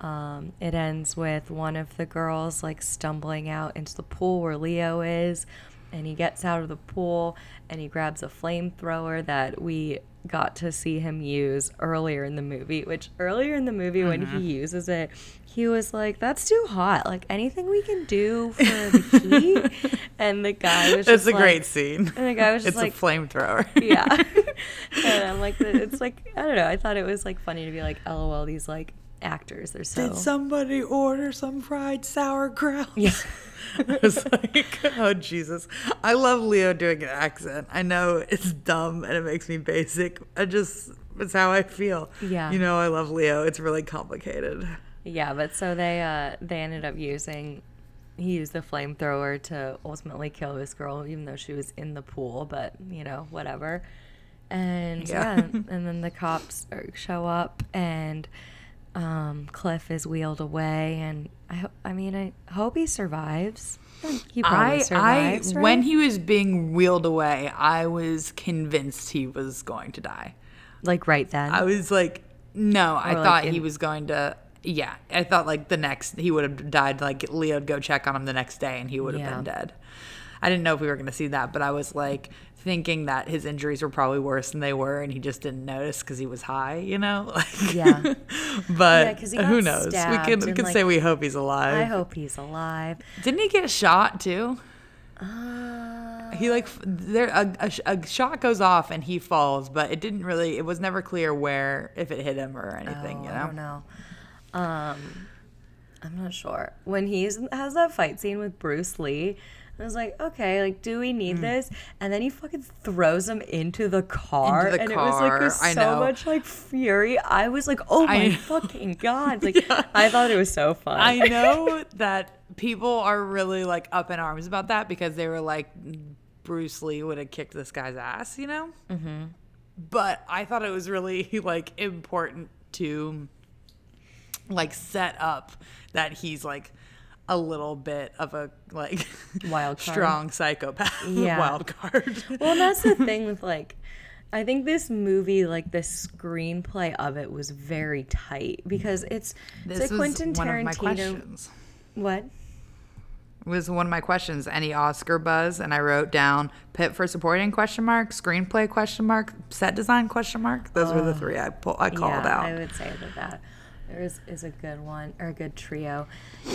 um, it ends with one of the girls like stumbling out into the pool where Leo is, and he gets out of the pool and he grabs a flamethrower that we got to see him use earlier in the movie, which earlier in the movie mm-hmm. when he uses it, he was like, that's too hot, like anything we can do for the heat. And the guy was just it's a like, great scene. And the guy was just it's like, it's a flamethrower. Yeah. And I'm like, it's like, I don't know, I thought it was like funny to be like, lol, these like actors, they're so. Did somebody order some fried sauerkraut? Yeah. I was like, oh Jesus, I love Leo doing an accent. I know it's dumb and it makes me basic. I just, it's how I feel. Yeah, you know, I love Leo. It's really complicated. Yeah, but so they uh, they ended up using, he used the flamethrower to ultimately kill this girl, even though she was in the pool. But you know, whatever. And yeah, yeah and then the cops show up, and um, Cliff is wheeled away, and. I ho- I mean, I hope he survives. He probably I, survives, I, right? When he was being wheeled away, I was convinced he was going to die. Like right then? I was like, no, or I like thought in- he was going to... Yeah, I thought like the next... He would have died, like Leo would go check on him the next day and he would have yeah. been dead. I didn't know if we were going to see that, but I was like... thinking that his injuries were probably worse than they were, and he just didn't notice because he was high, you know. Like, yeah, but yeah, who knows? We can we can like, say we hope he's alive. I hope he's alive. Didn't he get shot too? Uh, he like there a, a, a shot goes off and he falls, but it didn't really. It was never clear where, if it hit him or anything. Oh, you know, I don't know. Um, I'm not sure. When he has that fight scene with Bruce Lee. I was like, okay, like, do we need mm. this? And then he fucking throws him into the car. Into the and car. It was like, there's I so know. much, like, fury. I was like, oh, my fucking God. Like, yeah. I thought it was so fun. I know that people are really, like, up in arms about that because they were like, Bruce Lee would have kicked this guy's ass, you know? Mm-hmm. But I thought it was really, like, important to, like, set up that he's, like, a little bit of a, like, wild card. Strong psychopath. Yeah. Wild card. Well, that's the thing with, like, I think this movie, like, the screenplay of it was very tight because it's, this it's a Quentin Tarantino. One of my questions. What? It was one of my questions. Any Oscar buzz? And I wrote down Pitt for supporting question mark, screenplay question mark, set design question mark. Those oh, were the three I pull, I called yeah, out. I would say that that. There is, is a good one, or a good trio.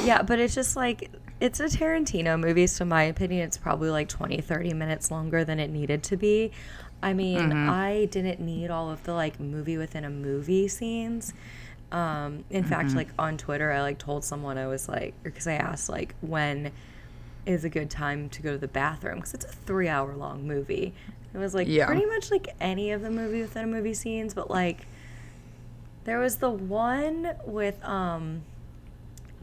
Yeah, but it's just like, it's a Tarantino movie, so in my opinion, it's probably like twenty, thirty minutes longer than it needed to be. I mean, mm-hmm. I didn't need all of the, like, movie within a movie scenes. Um, in mm-hmm. fact, like, on Twitter, I, like, told someone, I was like, because I asked, like, when is a good time to go to the bathroom? Because it's a three-hour-long movie. It was, like, yeah. pretty much, like, any of the movie within a movie scenes, but, like, there was the one with um,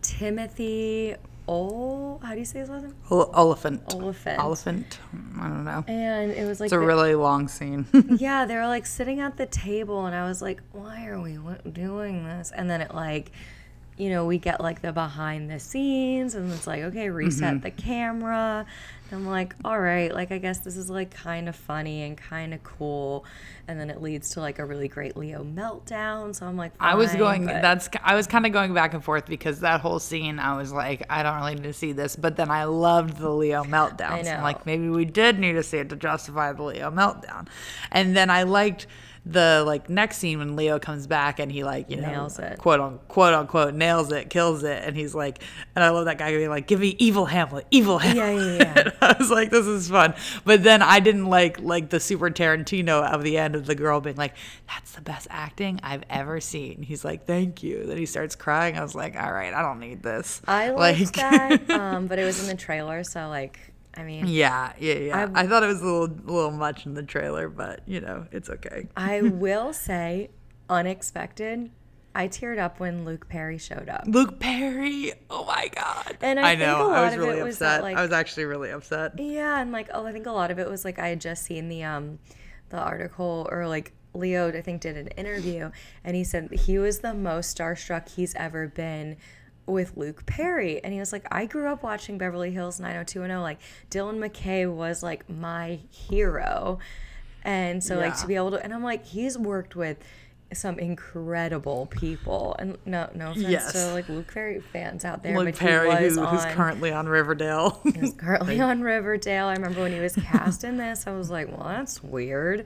Timothy Ol. How do you say his last name? O- Oliphant. Oliphant. Oliphant. I don't know. And it was like it's a the, really long scene. Yeah, they were like sitting at the table, and I was like, "Why are we doing this?" And then it like, you know, we get like the behind the scenes, and it's like, okay, reset mm-hmm. the camera. I'm like, all right, like, I guess this is, like, kind of funny and kind of cool. And then it leads to, like, a really great Leo meltdown. So I'm like, fine, I was going, but... that's, I was kind of going back and forth because that whole scene, I was like, I don't really need to see this. But then I loved the Leo meltdown. I know. So I'm like, maybe we did need to see it to justify the Leo meltdown. And then I liked the, like, next scene when Leo comes back and he, like, you nails know, it. quote, unquote, quote, unquote, nails it, kills it. And he's like, and I love that guy being like, give me evil Hamlet, evil Hamlet. Yeah, yeah, yeah. I was like, this is fun. But then I didn't like, like the super Tarantino of the end of the girl being like, that's the best acting I've ever seen. He's like, thank you. Then he starts crying. I was like, all right, I don't need this. I like liked that, um, but it was in the trailer, so, like, I mean, yeah, yeah, yeah. I, I thought it was a little, a little much in the trailer, but you know, it's okay. I will say, unexpected, I teared up when Luke Perry showed up. Luke Perry, oh my God! And I, I think know a lot I was of really it upset. Was that, like, I was actually really upset. Yeah, and like, oh, I think a lot of it was like I had just seen the um, the article or like Leo, I think, did an interview, and he said he was the most starstruck he's ever been with Luke Perry, and he was like, I grew up watching Beverly Hills nine oh two one oh, like Dylan McKay was like my hero, and so yeah. like to be able to, and I'm like, he's worked with some incredible people, and no, no offense yes. to like Luke Perry fans out there. Luke but Perry, he was who, on, who's currently on Riverdale. He's currently on Riverdale. I remember when he was cast in this, I was like, well, that's weird.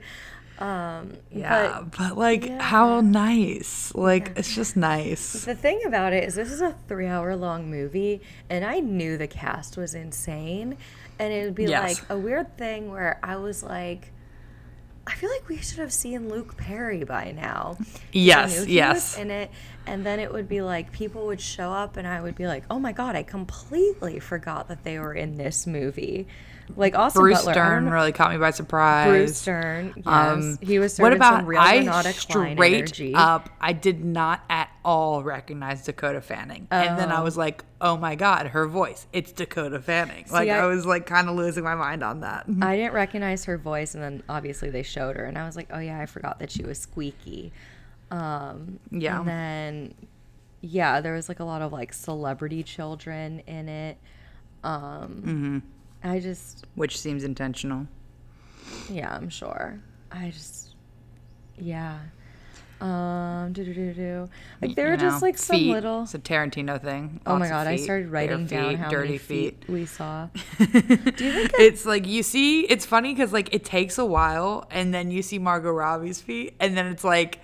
Um, yeah, but, but like, yeah. how nice! Like, yeah. it's just nice. The thing about it is, this is a three-hour-long movie, and I knew the cast was insane, and it would be yes. like a weird thing where I was like, I feel like we should have seen Luke Perry by now. Yes, I knew he yes. was in it, and then it would be like people would show up, and I would be like, oh my God, I completely forgot that they were in this movie. Like Austin Bruce Butler. Stern really caught me by surprise. Bruce Stern, yes, um, he was serving some real Renata Klein energy. Straight up, I did not at all recognize Dakota Fanning, oh. and then I was like, "Oh my God, her voice! It's Dakota Fanning!" See, like I, I was like kind of losing my mind on that. I didn't recognize her voice, and then obviously they showed her, and I was like, "Oh yeah, I forgot that she was squeaky." Um, yeah, and then yeah, there was like a lot of like celebrity children in it. Um, mm-hmm. I just... Which seems intentional. Yeah, I'm sure. I just... Yeah. Um, do-do-do-do. Like, there you were know, just, like, some feet. little... It's a Tarantino thing. Lots oh, my God. I started writing feet, down how dirty many feet, feet we saw. Do you think I... It's, like, you see... It's funny because, like, it takes a while, and then you see Margot Robbie's feet, and then it's, like...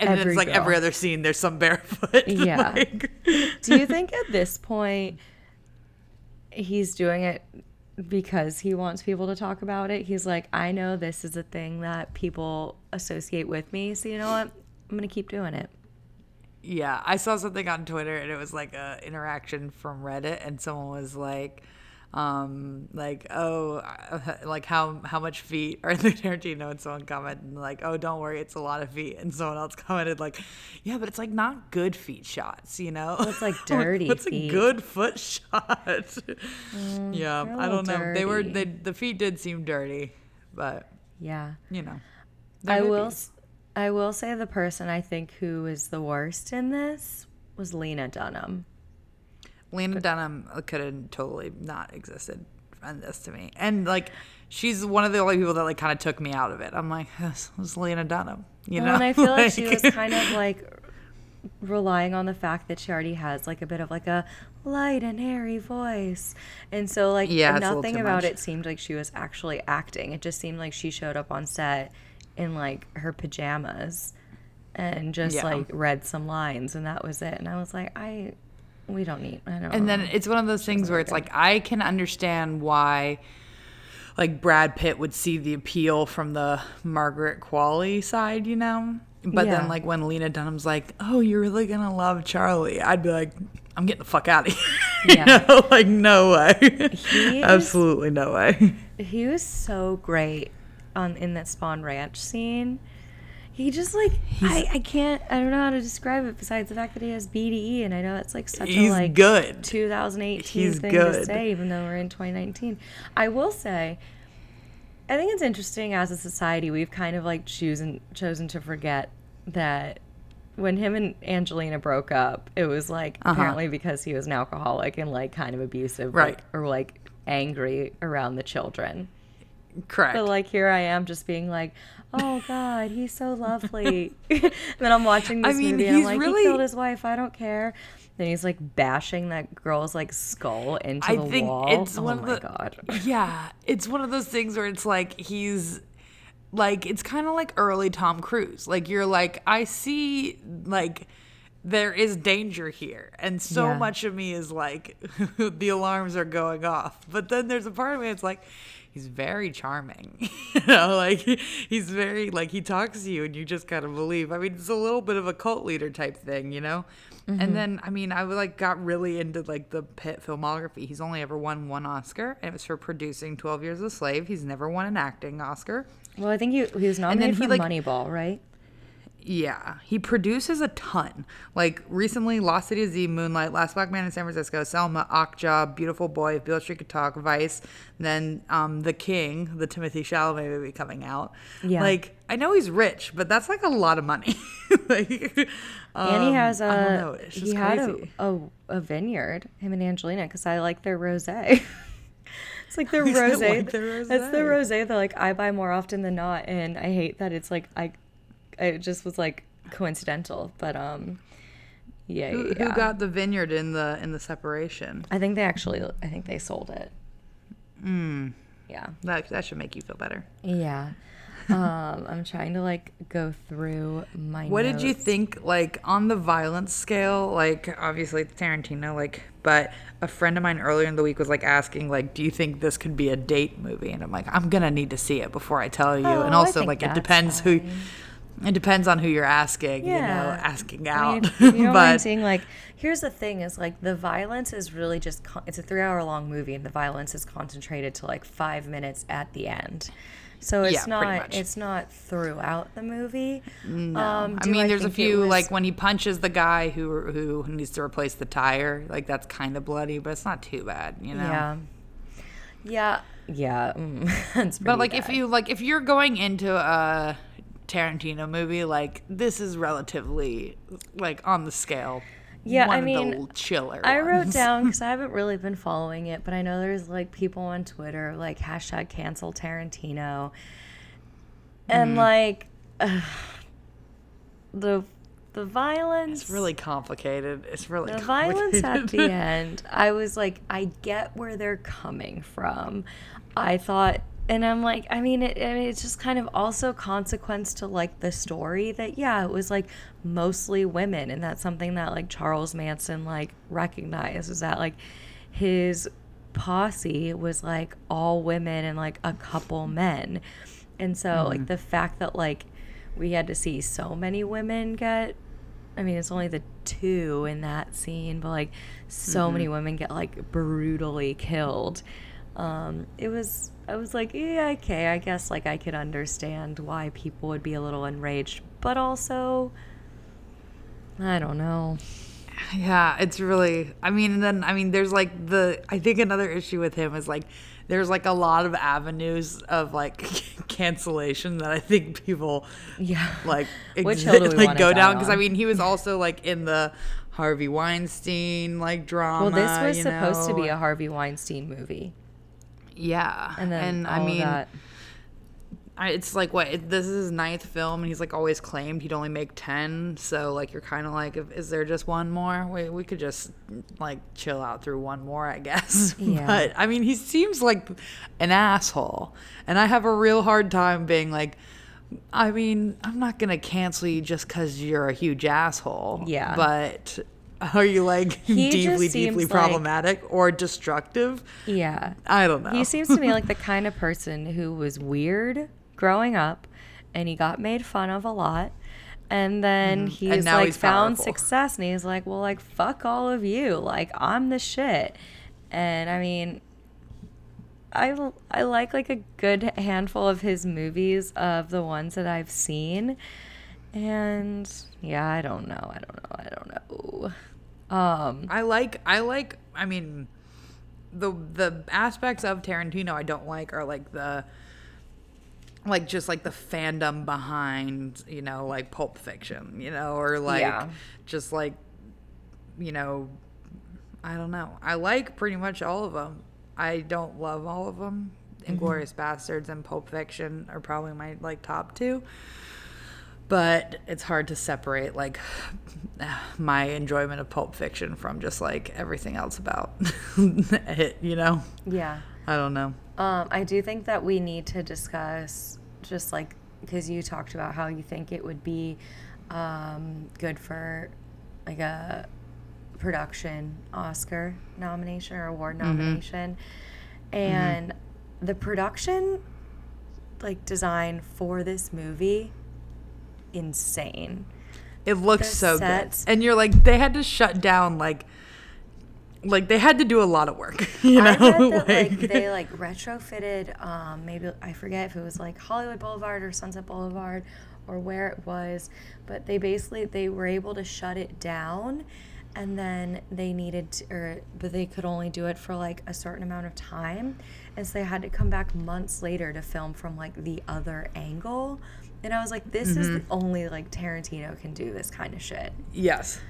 And every then it's, like, girl. every other scene, there's some barefoot. Yeah. Like... Do you think at this point he's doing it... because he wants people to talk about it? He's like, I know this is a thing that people associate with me, so you know what? I'm going to keep doing it. Yeah, I saw something on Twitter, and it was like a interaction from Reddit, and someone was like, Um, like, oh, like how, how much feet are the Tarantino, and someone commented like, oh, don't worry, it's a lot of feet. And someone else commented like, yeah, but it's like not good feet shots, you know? Well, it's like dirty What's feet. It's a good foot shot. Mm, yeah. I don't know. Dirty. They were, they, the feet did seem dirty, but yeah, you know, I will, I will say the person I think who is the worst in this was Lena Dunham. Lena Dunham could have totally not existed on this to me. And, like, she's one of the only people that, like, kind of took me out of it. I'm like, this was Lena Dunham, you well, know? And I feel like, like she was kind of, like, relying on the fact that she already has, like, a bit of, like, a light and airy voice. And so, like, yeah, nothing about much. It seemed like she was actually acting. It just seemed like she showed up on set in, like, her pajamas and just, yeah. like, read some lines. And that was it. And I was like, I... We don't need. I don't. And then it's one of those things where it's like I can understand why, like Brad Pitt would see the appeal from the Margaret Qualley side, you know. But yeah. then like when Lena Dunham's like, "Oh, you're really gonna love Charlie," I'd be like, "I'm getting the fuck out of here." Yeah. You know? Like no way. He Absolutely no way. He was so great on in that Spahn Ranch scene. He just, like, I, I can't, I don't know how to describe it besides the fact that he has B D E, and I know it's, like, such a, like, good. twenty eighteen he's thing good. To say, even though we're in twenty nineteen. I will say, I think it's interesting as a society, we've kind of, like, chosen, chosen to forget that when him and Angelina broke up, it was, like, uh-huh. apparently because he was an alcoholic and, like, kind of abusive right. like, or, like, angry around the children. Correct. But, like, here I am just being, like, oh, God, he's so lovely. And then I'm watching this I mean, movie, and I'm like, really... he killed his wife. I don't care. Then he's, like, bashing that girl's, like, skull into I the think wall. It's oh, one my the... God. Yeah. It's one of those things where it's, like, he's, like, it's kind of like early Tom Cruise. Like, you're, like, I see, like... there is danger here. And so yeah. much of me is like, the alarms are going off. But then there's a part of me that's like, he's very charming. You know, like, he's very, like, he talks to you and you just kind of believe. I mean, it's a little bit of a cult leader type thing, you know? Mm-hmm. And then, I mean, I, like, got really into, like, the Pitt filmography. He's only ever won one Oscar, and it was for producing twelve years a Slave. He's never won an acting Oscar. Well, I think he, he was nominated for like, Moneyball, right? Yeah, he produces a ton. Like, recently, Lost City of Z, Moonlight, Last Black Man in San Francisco, Selma, Okja, Beautiful Boy, If Beale Street Could Talk, Vice, then um, The King, the Timothée Chalamet movie coming out. Yeah. Like, I know he's rich, but that's, like, a lot of money. like, um, and he has a... I don't know, it's just he crazy. had a, a, a vineyard, him and Angelina, because I like their rosé. It's like their rosé. Like that's their rosé that, like, I buy more often than not, and I hate that it's, like... I. It just was like coincidental, but um, yeah. Who, yeah. who got the vineyard in the in the separation? I think they actually, I think they sold it. Mm. Yeah. That that should make you feel better. Yeah. Um, I'm trying to like go through my. What notes. Did you think? Like on the violence scale, like obviously Tarantino, like. But a friend of mine earlier in the week was like asking, like, do you think this could be a date movie? And I'm like, I'm gonna need to see it before I tell you. Oh, and also, like, it depends fine. who. It depends on who you're asking, yeah. you know, asking out. I mean, you know but I'm saying? Like, here's the thing is, like, the violence is really just, con- it's a three-hour-long movie, and the violence is concentrated to, like, five minutes at the end. So it's yeah, not it's not throughout the movie. No. Um, I mean, I there's a few, was... like, when he punches the guy who who needs to replace the tire, like, that's kind of bloody, but it's not too bad, you know? Yeah. Yeah. Yeah. Mm. But, like, bad. if you, like, if you're going into a... Tarantino movie, like this is relatively like on the scale. Yeah, one I mean, of the chiller. I ones. wrote down because I haven't really been following it, but I know there's like people on Twitter like hashtag cancel Tarantino, and mm. like uh, the the violence. It's really complicated. It's really the complicated. violence at the end. I was like, I get where they're coming from. I thought. And I'm like, I mean, it, I mean, it's just kind of also consequence to, like, the story that, yeah, it was, like, mostly women. And that's something that, like, Charles Manson, like, recognized is that, like, his posse was, like, all women and, like, a couple men. And so, mm-hmm. like, the fact that, like, we had to see so many women get I mean, it's only the two in that scene, but like so mm-hmm. many women get like brutally killed. Um, it was, I was like, yeah, okay, I guess like I could understand why people would be a little enraged, but also, I don't know. Yeah, it's really, I mean, and then, I mean, there's like the, I think another issue with him is like, there's like a lot of avenues of like cancellation that I think people yeah. like, exi- like go down. Because I mean, he was also like in the Harvey Weinstein like drama. Well, this was you know? supposed to be a Harvey Weinstein movie. Yeah. And then and, I mean, that. I, it's like what it, this is his ninth film, and he's like always claimed he'd only make ten. So like you're kind of like, if, is there just one more? We we could just like chill out through one more, I guess. Yeah. But I mean, he seems like an asshole, and I have a real hard time being like, I mean, I'm not gonna cancel you just because you're a huge asshole. Yeah. But are you like he deeply, deeply problematic like, or destructive? Yeah. I don't know. He seems to me like the kind of person who was weird growing up, and he got made fun of a lot, and then mm. he's and like he's found powerful. success, and he's like, well, like fuck all of you, like I'm the shit. And I mean, I I like like a good handful of his movies, of the ones that I've seen, and yeah, I don't know, I don't know, I don't know. Um, I like I like I mean, the the aspects of Tarantino I don't like are like the. Like, just, like, the fandom behind, you know, like, Pulp Fiction, you know, or, like, yeah. just, like, you know, I don't know. I like pretty much all of them. I don't love all of them. Mm-hmm. Inglourious Basterds and Pulp Fiction are probably my, like, top two. But it's hard to separate, like, my enjoyment of Pulp Fiction from just, like, everything else about it, you know? Yeah. I don't know. Um, I do think that we need to discuss just like, because you talked about how you think it would be um, good for like a production Oscar nomination or award mm-hmm. nomination. And mm-hmm. the production like design for this movie, insane. It looks the so sets, good. And you're like, they had to shut down like Like, they had to do a lot of work, you know? I read that, like, they, like, retrofitted, um, maybe, I forget if it was, like, Hollywood Boulevard or Sunset Boulevard or where it was, but they basically, they were able to shut it down, and then they needed to, or, but they could only do it for, like, a certain amount of time, and so they had to come back months later to film from, like, the other angle, and I was like, this mm-hmm. is only, like, Tarantino can do this kind of shit. Yes.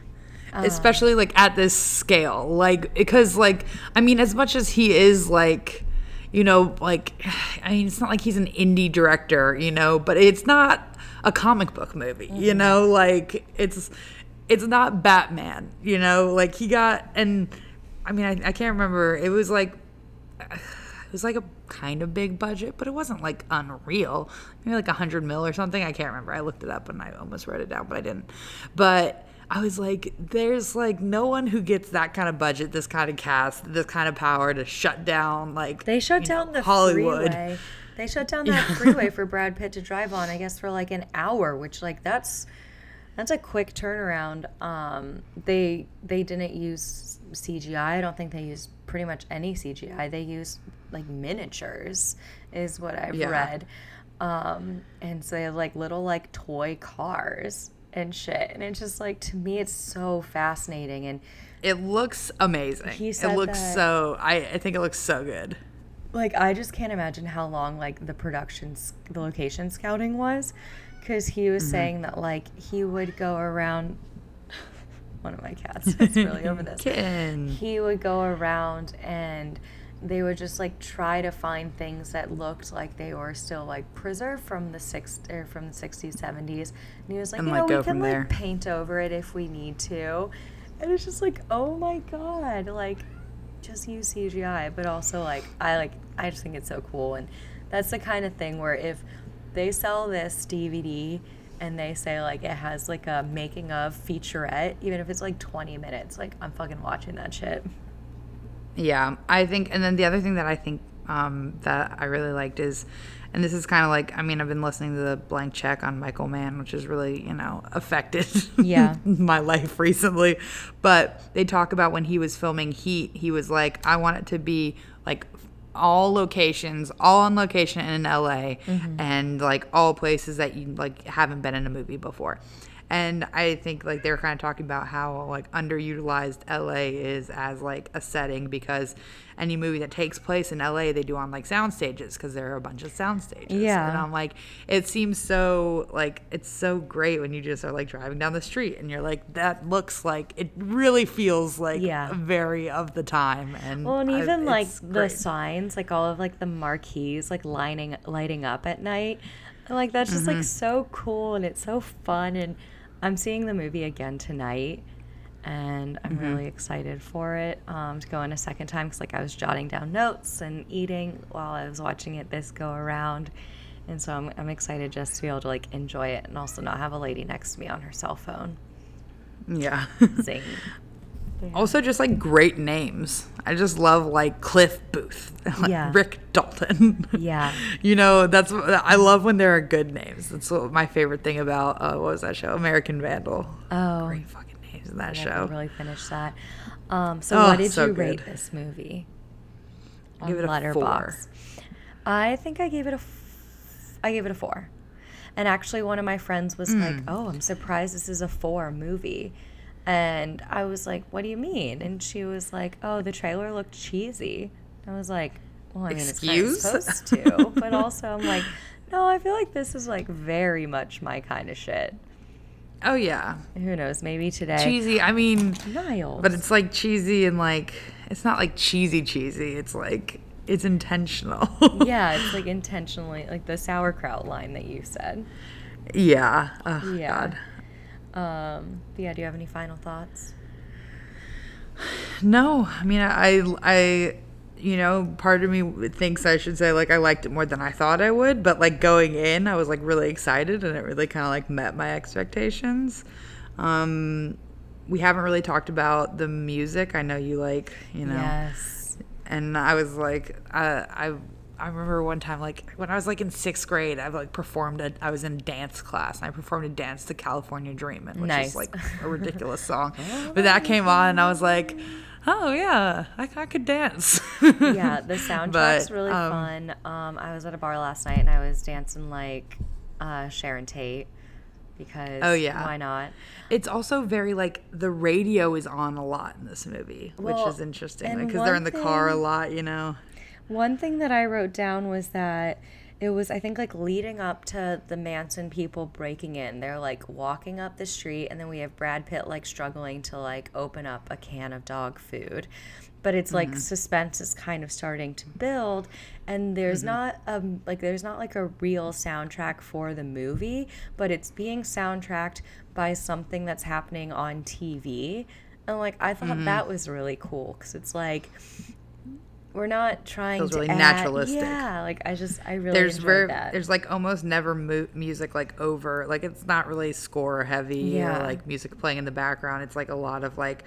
Uh, especially like at this scale, like because like I mean, as much as he is like, you know, like I mean, it's not like he's an indie director, you know, but it's not a comic book movie, mm-hmm. you know, like it's it's not Batman, you know, like he got and I mean, I, I can't remember. It was like it was like a kind of big budget, but it wasn't like unreal. Maybe like a hundred mil or something. I can't remember. I looked it up and I almost wrote it down, but I didn't. But I was like, there's, like, no one who gets that kind of budget, this kind of cast, this kind of power to shut down, like, They shut down know, the Hollywood. freeway. They shut down that freeway for Brad Pitt to drive on, I guess, for, like, an hour, which, like, that's that's a quick turnaround. Um, they they didn't use C G I. I don't think they used pretty much any C G I. They used, like, miniatures is what I've yeah. read. Um, and so they have, like, little, like, toy cars and shit, and it's just like, to me, it's so fascinating, and it looks amazing. He said it looks that, so I, I think it looks so good. Like, I just can't imagine how long like the production, the location scouting was, because he was mm-hmm. saying that like he would go around. One of my cats is really over this. Kitten. He would go around, and they would just like try to find things that looked like they were still like preserved from the six or from the sixties, seventies. And he was like, and, you like, know, we can like there. paint over it if we need to. And it's just like, oh my god, like just use C G I. But also like I like I just think it's so cool, and that's the kind of thing where if they sell this D V D and they say like it has like a making of featurette, even if it's like twenty minutes, like I'm fucking watching that shit. Yeah, I think, and then the other thing that I think um, that I really liked is, and this is kind of like, I mean, I've been listening to the Blank Check on Michael Mann, which has really, you know, affected yeah. my life recently. But they talk about when he was filming Heat, he was like, I want it to be like all locations, all on location in L A, mm-hmm. and like all places that you like haven't been in a movie before. And I think like they're kind of talking about how like underutilized L A is as like a setting, because any movie that takes place in L A they do on like sound stages, because there are a bunch of sound stages. Yeah. And I'm like, it seems so like it's so great when you just are like driving down the street and you're like, that looks like it really feels like yeah. very of the time. And well, and even I, like great. The signs, like all of like the marquees like lining lighting up at night. Like that's just mm-hmm. like so cool, and it's so fun, and I'm seeing the movie again tonight, and I'm mm-hmm. really excited for it um, to go in a second time, because like I was jotting down notes and eating while I was watching it this go around, and so I'm I'm excited just to be able to like enjoy it and also not have a lady next to me on her cell phone. Yeah. Zing. Yeah. Also, just like great names. I just love like Cliff Booth, like yeah. Rick Dalton. Yeah, you know, that's I love when there are good names. That's what my favorite thing about uh, what was that show, American Vandal. Oh, great fucking names in that yeah, show. I really finished that. Um, so, oh, what did so you good. rate this movie? On give it a Letterboxd. Four. I think I gave it a. F- I gave it a four, and actually, one of my friends was mm. like, "Oh, I'm surprised this is a four movie." And I was like, what do you mean? And she was like, oh, the trailer looked cheesy. I was like, well, I mean, Excuse? It's kind of supposed to. But also I'm like, no, I feel like this is like very much my kind of shit. Oh, yeah. Who knows? Maybe today. Cheesy. I mean, Niles. But it's like cheesy and like, it's not like cheesy cheesy. It's like, it's intentional. yeah, it's like intentionally, like the sauerkraut line that you said. Yeah. Oh, yeah. God. Um, but yeah, do you have any final thoughts? No, I mean, I, I, you know, part of me thinks I should say like I liked it more than I thought I would, but like going in, I was like really excited, and it really kind of like met my expectations. Um, we haven't really talked about the music. I know you like, you know, yes. And I was like, uh, I. I remember one time, like, when I was, like, in sixth grade, I, like, performed a, I was in dance class, and I performed a dance to California Dreamin', which nice. Is, like, a ridiculous song. But that came on, and I was like, oh, yeah, I, I could dance. yeah, the soundtrack's but, really um, fun. Um, I was at a bar last night, and I was dancing, like, uh, Sharon Tate. Because oh, yeah. why not? It's also very, like, the radio is on a lot in this movie, well, which is interesting, because like, they're in the thing- car a lot, you know? One thing that I wrote down was that it was, I think, like, leading up to the Manson people breaking in. They're, like, walking up the street, and then we have Brad Pitt, like, struggling to, like, open up a can of dog food. But it's, like, mm-hmm. suspense is kind of starting to build, and there's mm-hmm. not, um like, there's not, like, a real soundtrack for the movie, but it's being soundtracked by something that's happening on T V. And, like, I thought mm-hmm. that was really cool, because it's, like... We're not trying feels to really add, naturalistic. Yeah, like I just, I really there's enjoyed very, that. There's like almost never mu- music like over, like it's not really score heavy yeah. or like music playing in the background. It's like a lot of like,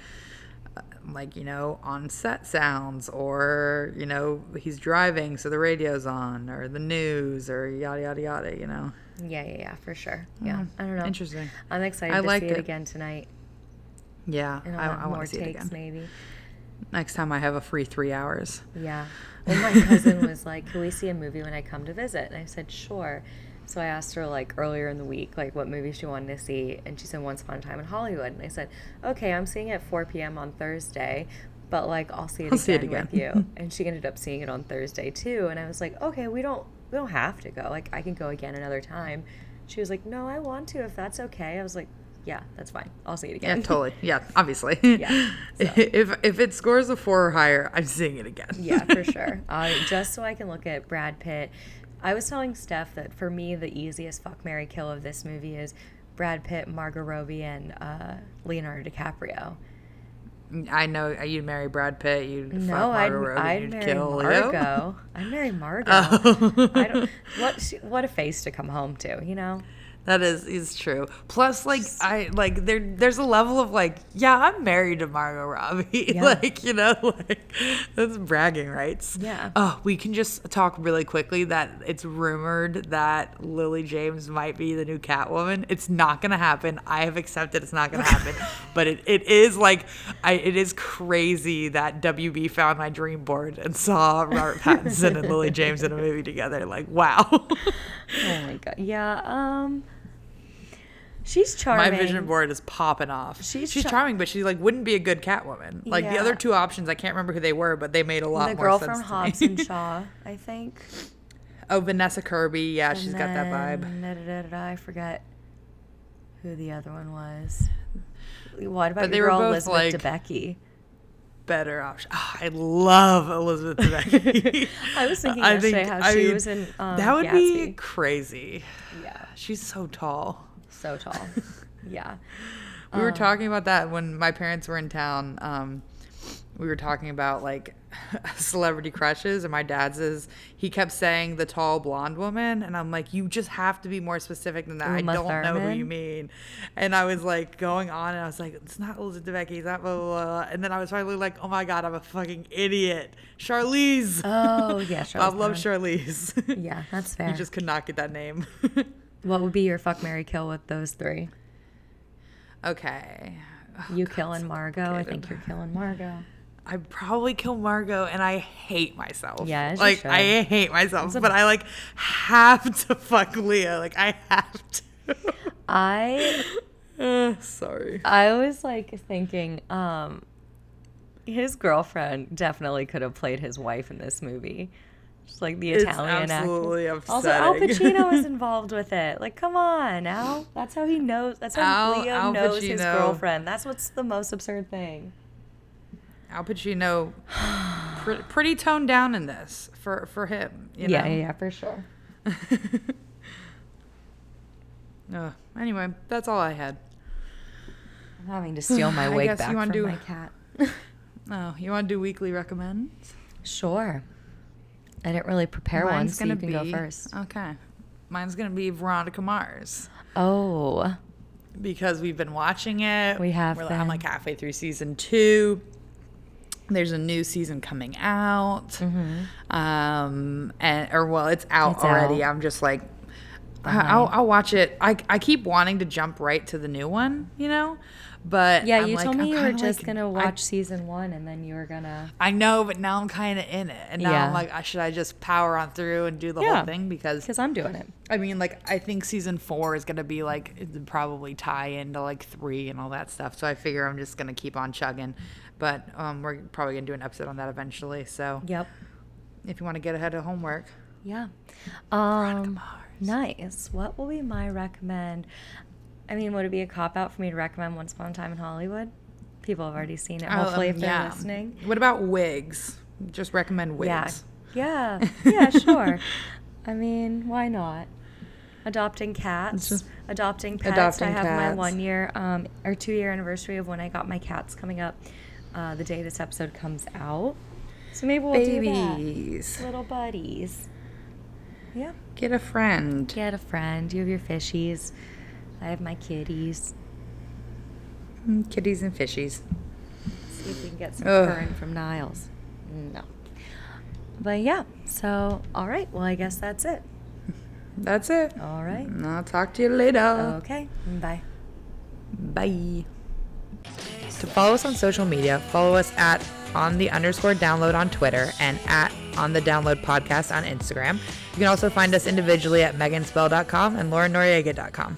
like, you know, on set sounds, or, you know, he's driving so the radio's on, or the news, or yada, yada, yada, you know. Yeah, yeah, yeah, for sure. Yeah, mm, I don't know. Interesting. I'm excited I to like see it. it again tonight. Yeah, and I, I want to see takes, it again. Maybe. Next time I have a free three hours. Yeah. Well, my cousin was like, can we see a movie when I come to visit? And I said, sure. So I asked her, like, earlier in the week, like, what movie she wanted to see. And she said, Once Upon a Time in Hollywood. And I said, okay, I'm seeing it at four p.m. on Thursday. But, like, I'll see it, I'll again, see it again with you. And she ended up seeing it on Thursday, too. And I was like, okay, we don't we don't have to go. Like, I can go again another time. She was like, no, I want to if that's okay. I was like, yeah, that's fine. I'll see it again. Yeah, totally. Yeah, obviously. Yeah. So. If if it scores a four or higher, I'm seeing it again. yeah, for sure. Uh, just so I can look at Brad Pitt. I was telling Steph that for me, the easiest fuck, marry, kill of this movie is Brad Pitt, Margot Robbie, and uh, Leonardo DiCaprio. I know you'd marry Brad Pitt. You'd no, fuck Margot Robbie. I'd you'd marry kill Margot. I'd marry Margot. Oh. I don't, what, what a face to come home to, you know? That is is true. Plus, like I like there. There's a level of like, yeah, I'm married to Margot Robbie. Yeah. Like, you know, like that's bragging rights. Yeah. Oh, we can just talk really quickly that it's rumored that Lily James might be the new Catwoman. It's not gonna happen. I have accepted it's not gonna happen. But it, it is like, I it is crazy that W B found my dream board and saw Robert Pattinson and Lily James in a movie together. Like, wow. Oh my god. Yeah. Um she's charming. My vision board is popping off. She's, she's char- charming, but she like wouldn't be a good Catwoman. Like, yeah. The other two options, I can't remember who they were, but they made a lot the more sense. The girl from Hobbs and Shaw, I think. Oh, Vanessa Kirby. Yeah, and she's then, got that vibe. Da, da, da, da, I forget who the other one was. What about but your girl Elizabeth like, Debicki? Better option. Oh, I love Elizabeth Debicki. I was thinking yesterday think, how I she mean, was in um, that would Gatsby. Be crazy. Yeah, she's so tall. So tall. Yeah. We um, were talking about that when my parents were in town. Um, we were talking about like celebrity crushes, and my dad's is he kept saying the tall blonde woman, and I'm like, you just have to be more specific than that. Uma I don't Thurman. Know who you mean. And I was like going on, and I was like, it's not Elizabeth Debicki, it's not blah, blah, blah. And then I was finally like, oh my god, I'm a fucking idiot. Charlize. Oh yeah, Charlize. I love Charlize. Yeah, that's fair. You just could not get that name. What would be your fuck, marry, kill with those three? Okay, oh, you god, killing Margot. I think you're killing Margot. I'd probably kill Margot, and I hate myself. Yeah, like should. I hate myself, but I like have to fuck Leah. Like I have to. I uh, sorry. I was like thinking, um, his girlfriend definitely could have played his wife in this movie. Just like the Italian it's absolutely actress. Upsetting. Also, Al Pacino is involved with it. Like, come on, Al. That's how he knows. That's how Al, Leo Al knows his girlfriend. That's what's the most absurd thing. Al Pacino, pr- pretty toned down in this for, for him. You yeah, know? yeah, for sure. uh, anyway, that's all I had. I'm having to steal my wig back from do, my cat. Oh, you want to do weekly recommends? Sure. I didn't really prepare Mine's one, so you can be, go first. Okay. Mine's going to be Veronica Mars. Oh. Because we've been watching it. We have We're, been. I'm like halfway through season two. There's a new season coming out. Mm-hmm. Um, and or, well, it's out it's already. Out. I'm just like, I, I'll, I'll watch it. I, I keep wanting to jump right to the new one, you know? But yeah, I'm you like, told me I'm you were just like, gonna watch I, season one, and then you were gonna. I know, but now I'm kind of in it, and now yeah. I'm like, should I just power on through and do the yeah, whole thing because because I'm doing it. I mean, like, I think season four is gonna be like probably tie into like three and all that stuff. So I figure I'm just gonna keep on chugging, but um, we're probably gonna do an episode on that eventually. So yep, if you want to get ahead of homework, yeah, um, nice. What will be my recommend? I mean, would it be a cop-out for me to recommend Once Upon a Time in Hollywood? People have already seen it, hopefully, um, if they're yeah. listening. What about wigs? Just recommend wigs. Yeah, yeah, yeah sure. I mean, why not? Adopting cats. Just adopting pets. Adopting I have cats. My one-year um, or two-year anniversary of when I got my cats coming up uh, the day this episode comes out. So maybe we'll Babies. Do that. Little buddies. Yeah. Get a friend. Get a friend. You have your fishies. I have my kitties. Kitties and fishies. Let's see if we can get some furring from Niles. No. But yeah, so, all right. Well, I guess that's it. That's it. All right. I'll talk to you later. Okay. Bye. Bye. To follow us on social media, follow us at on the underscore download on Twitter and at on the download podcast on Instagram. You can also find us individually at megan spell dot com and lauren noriega dot com.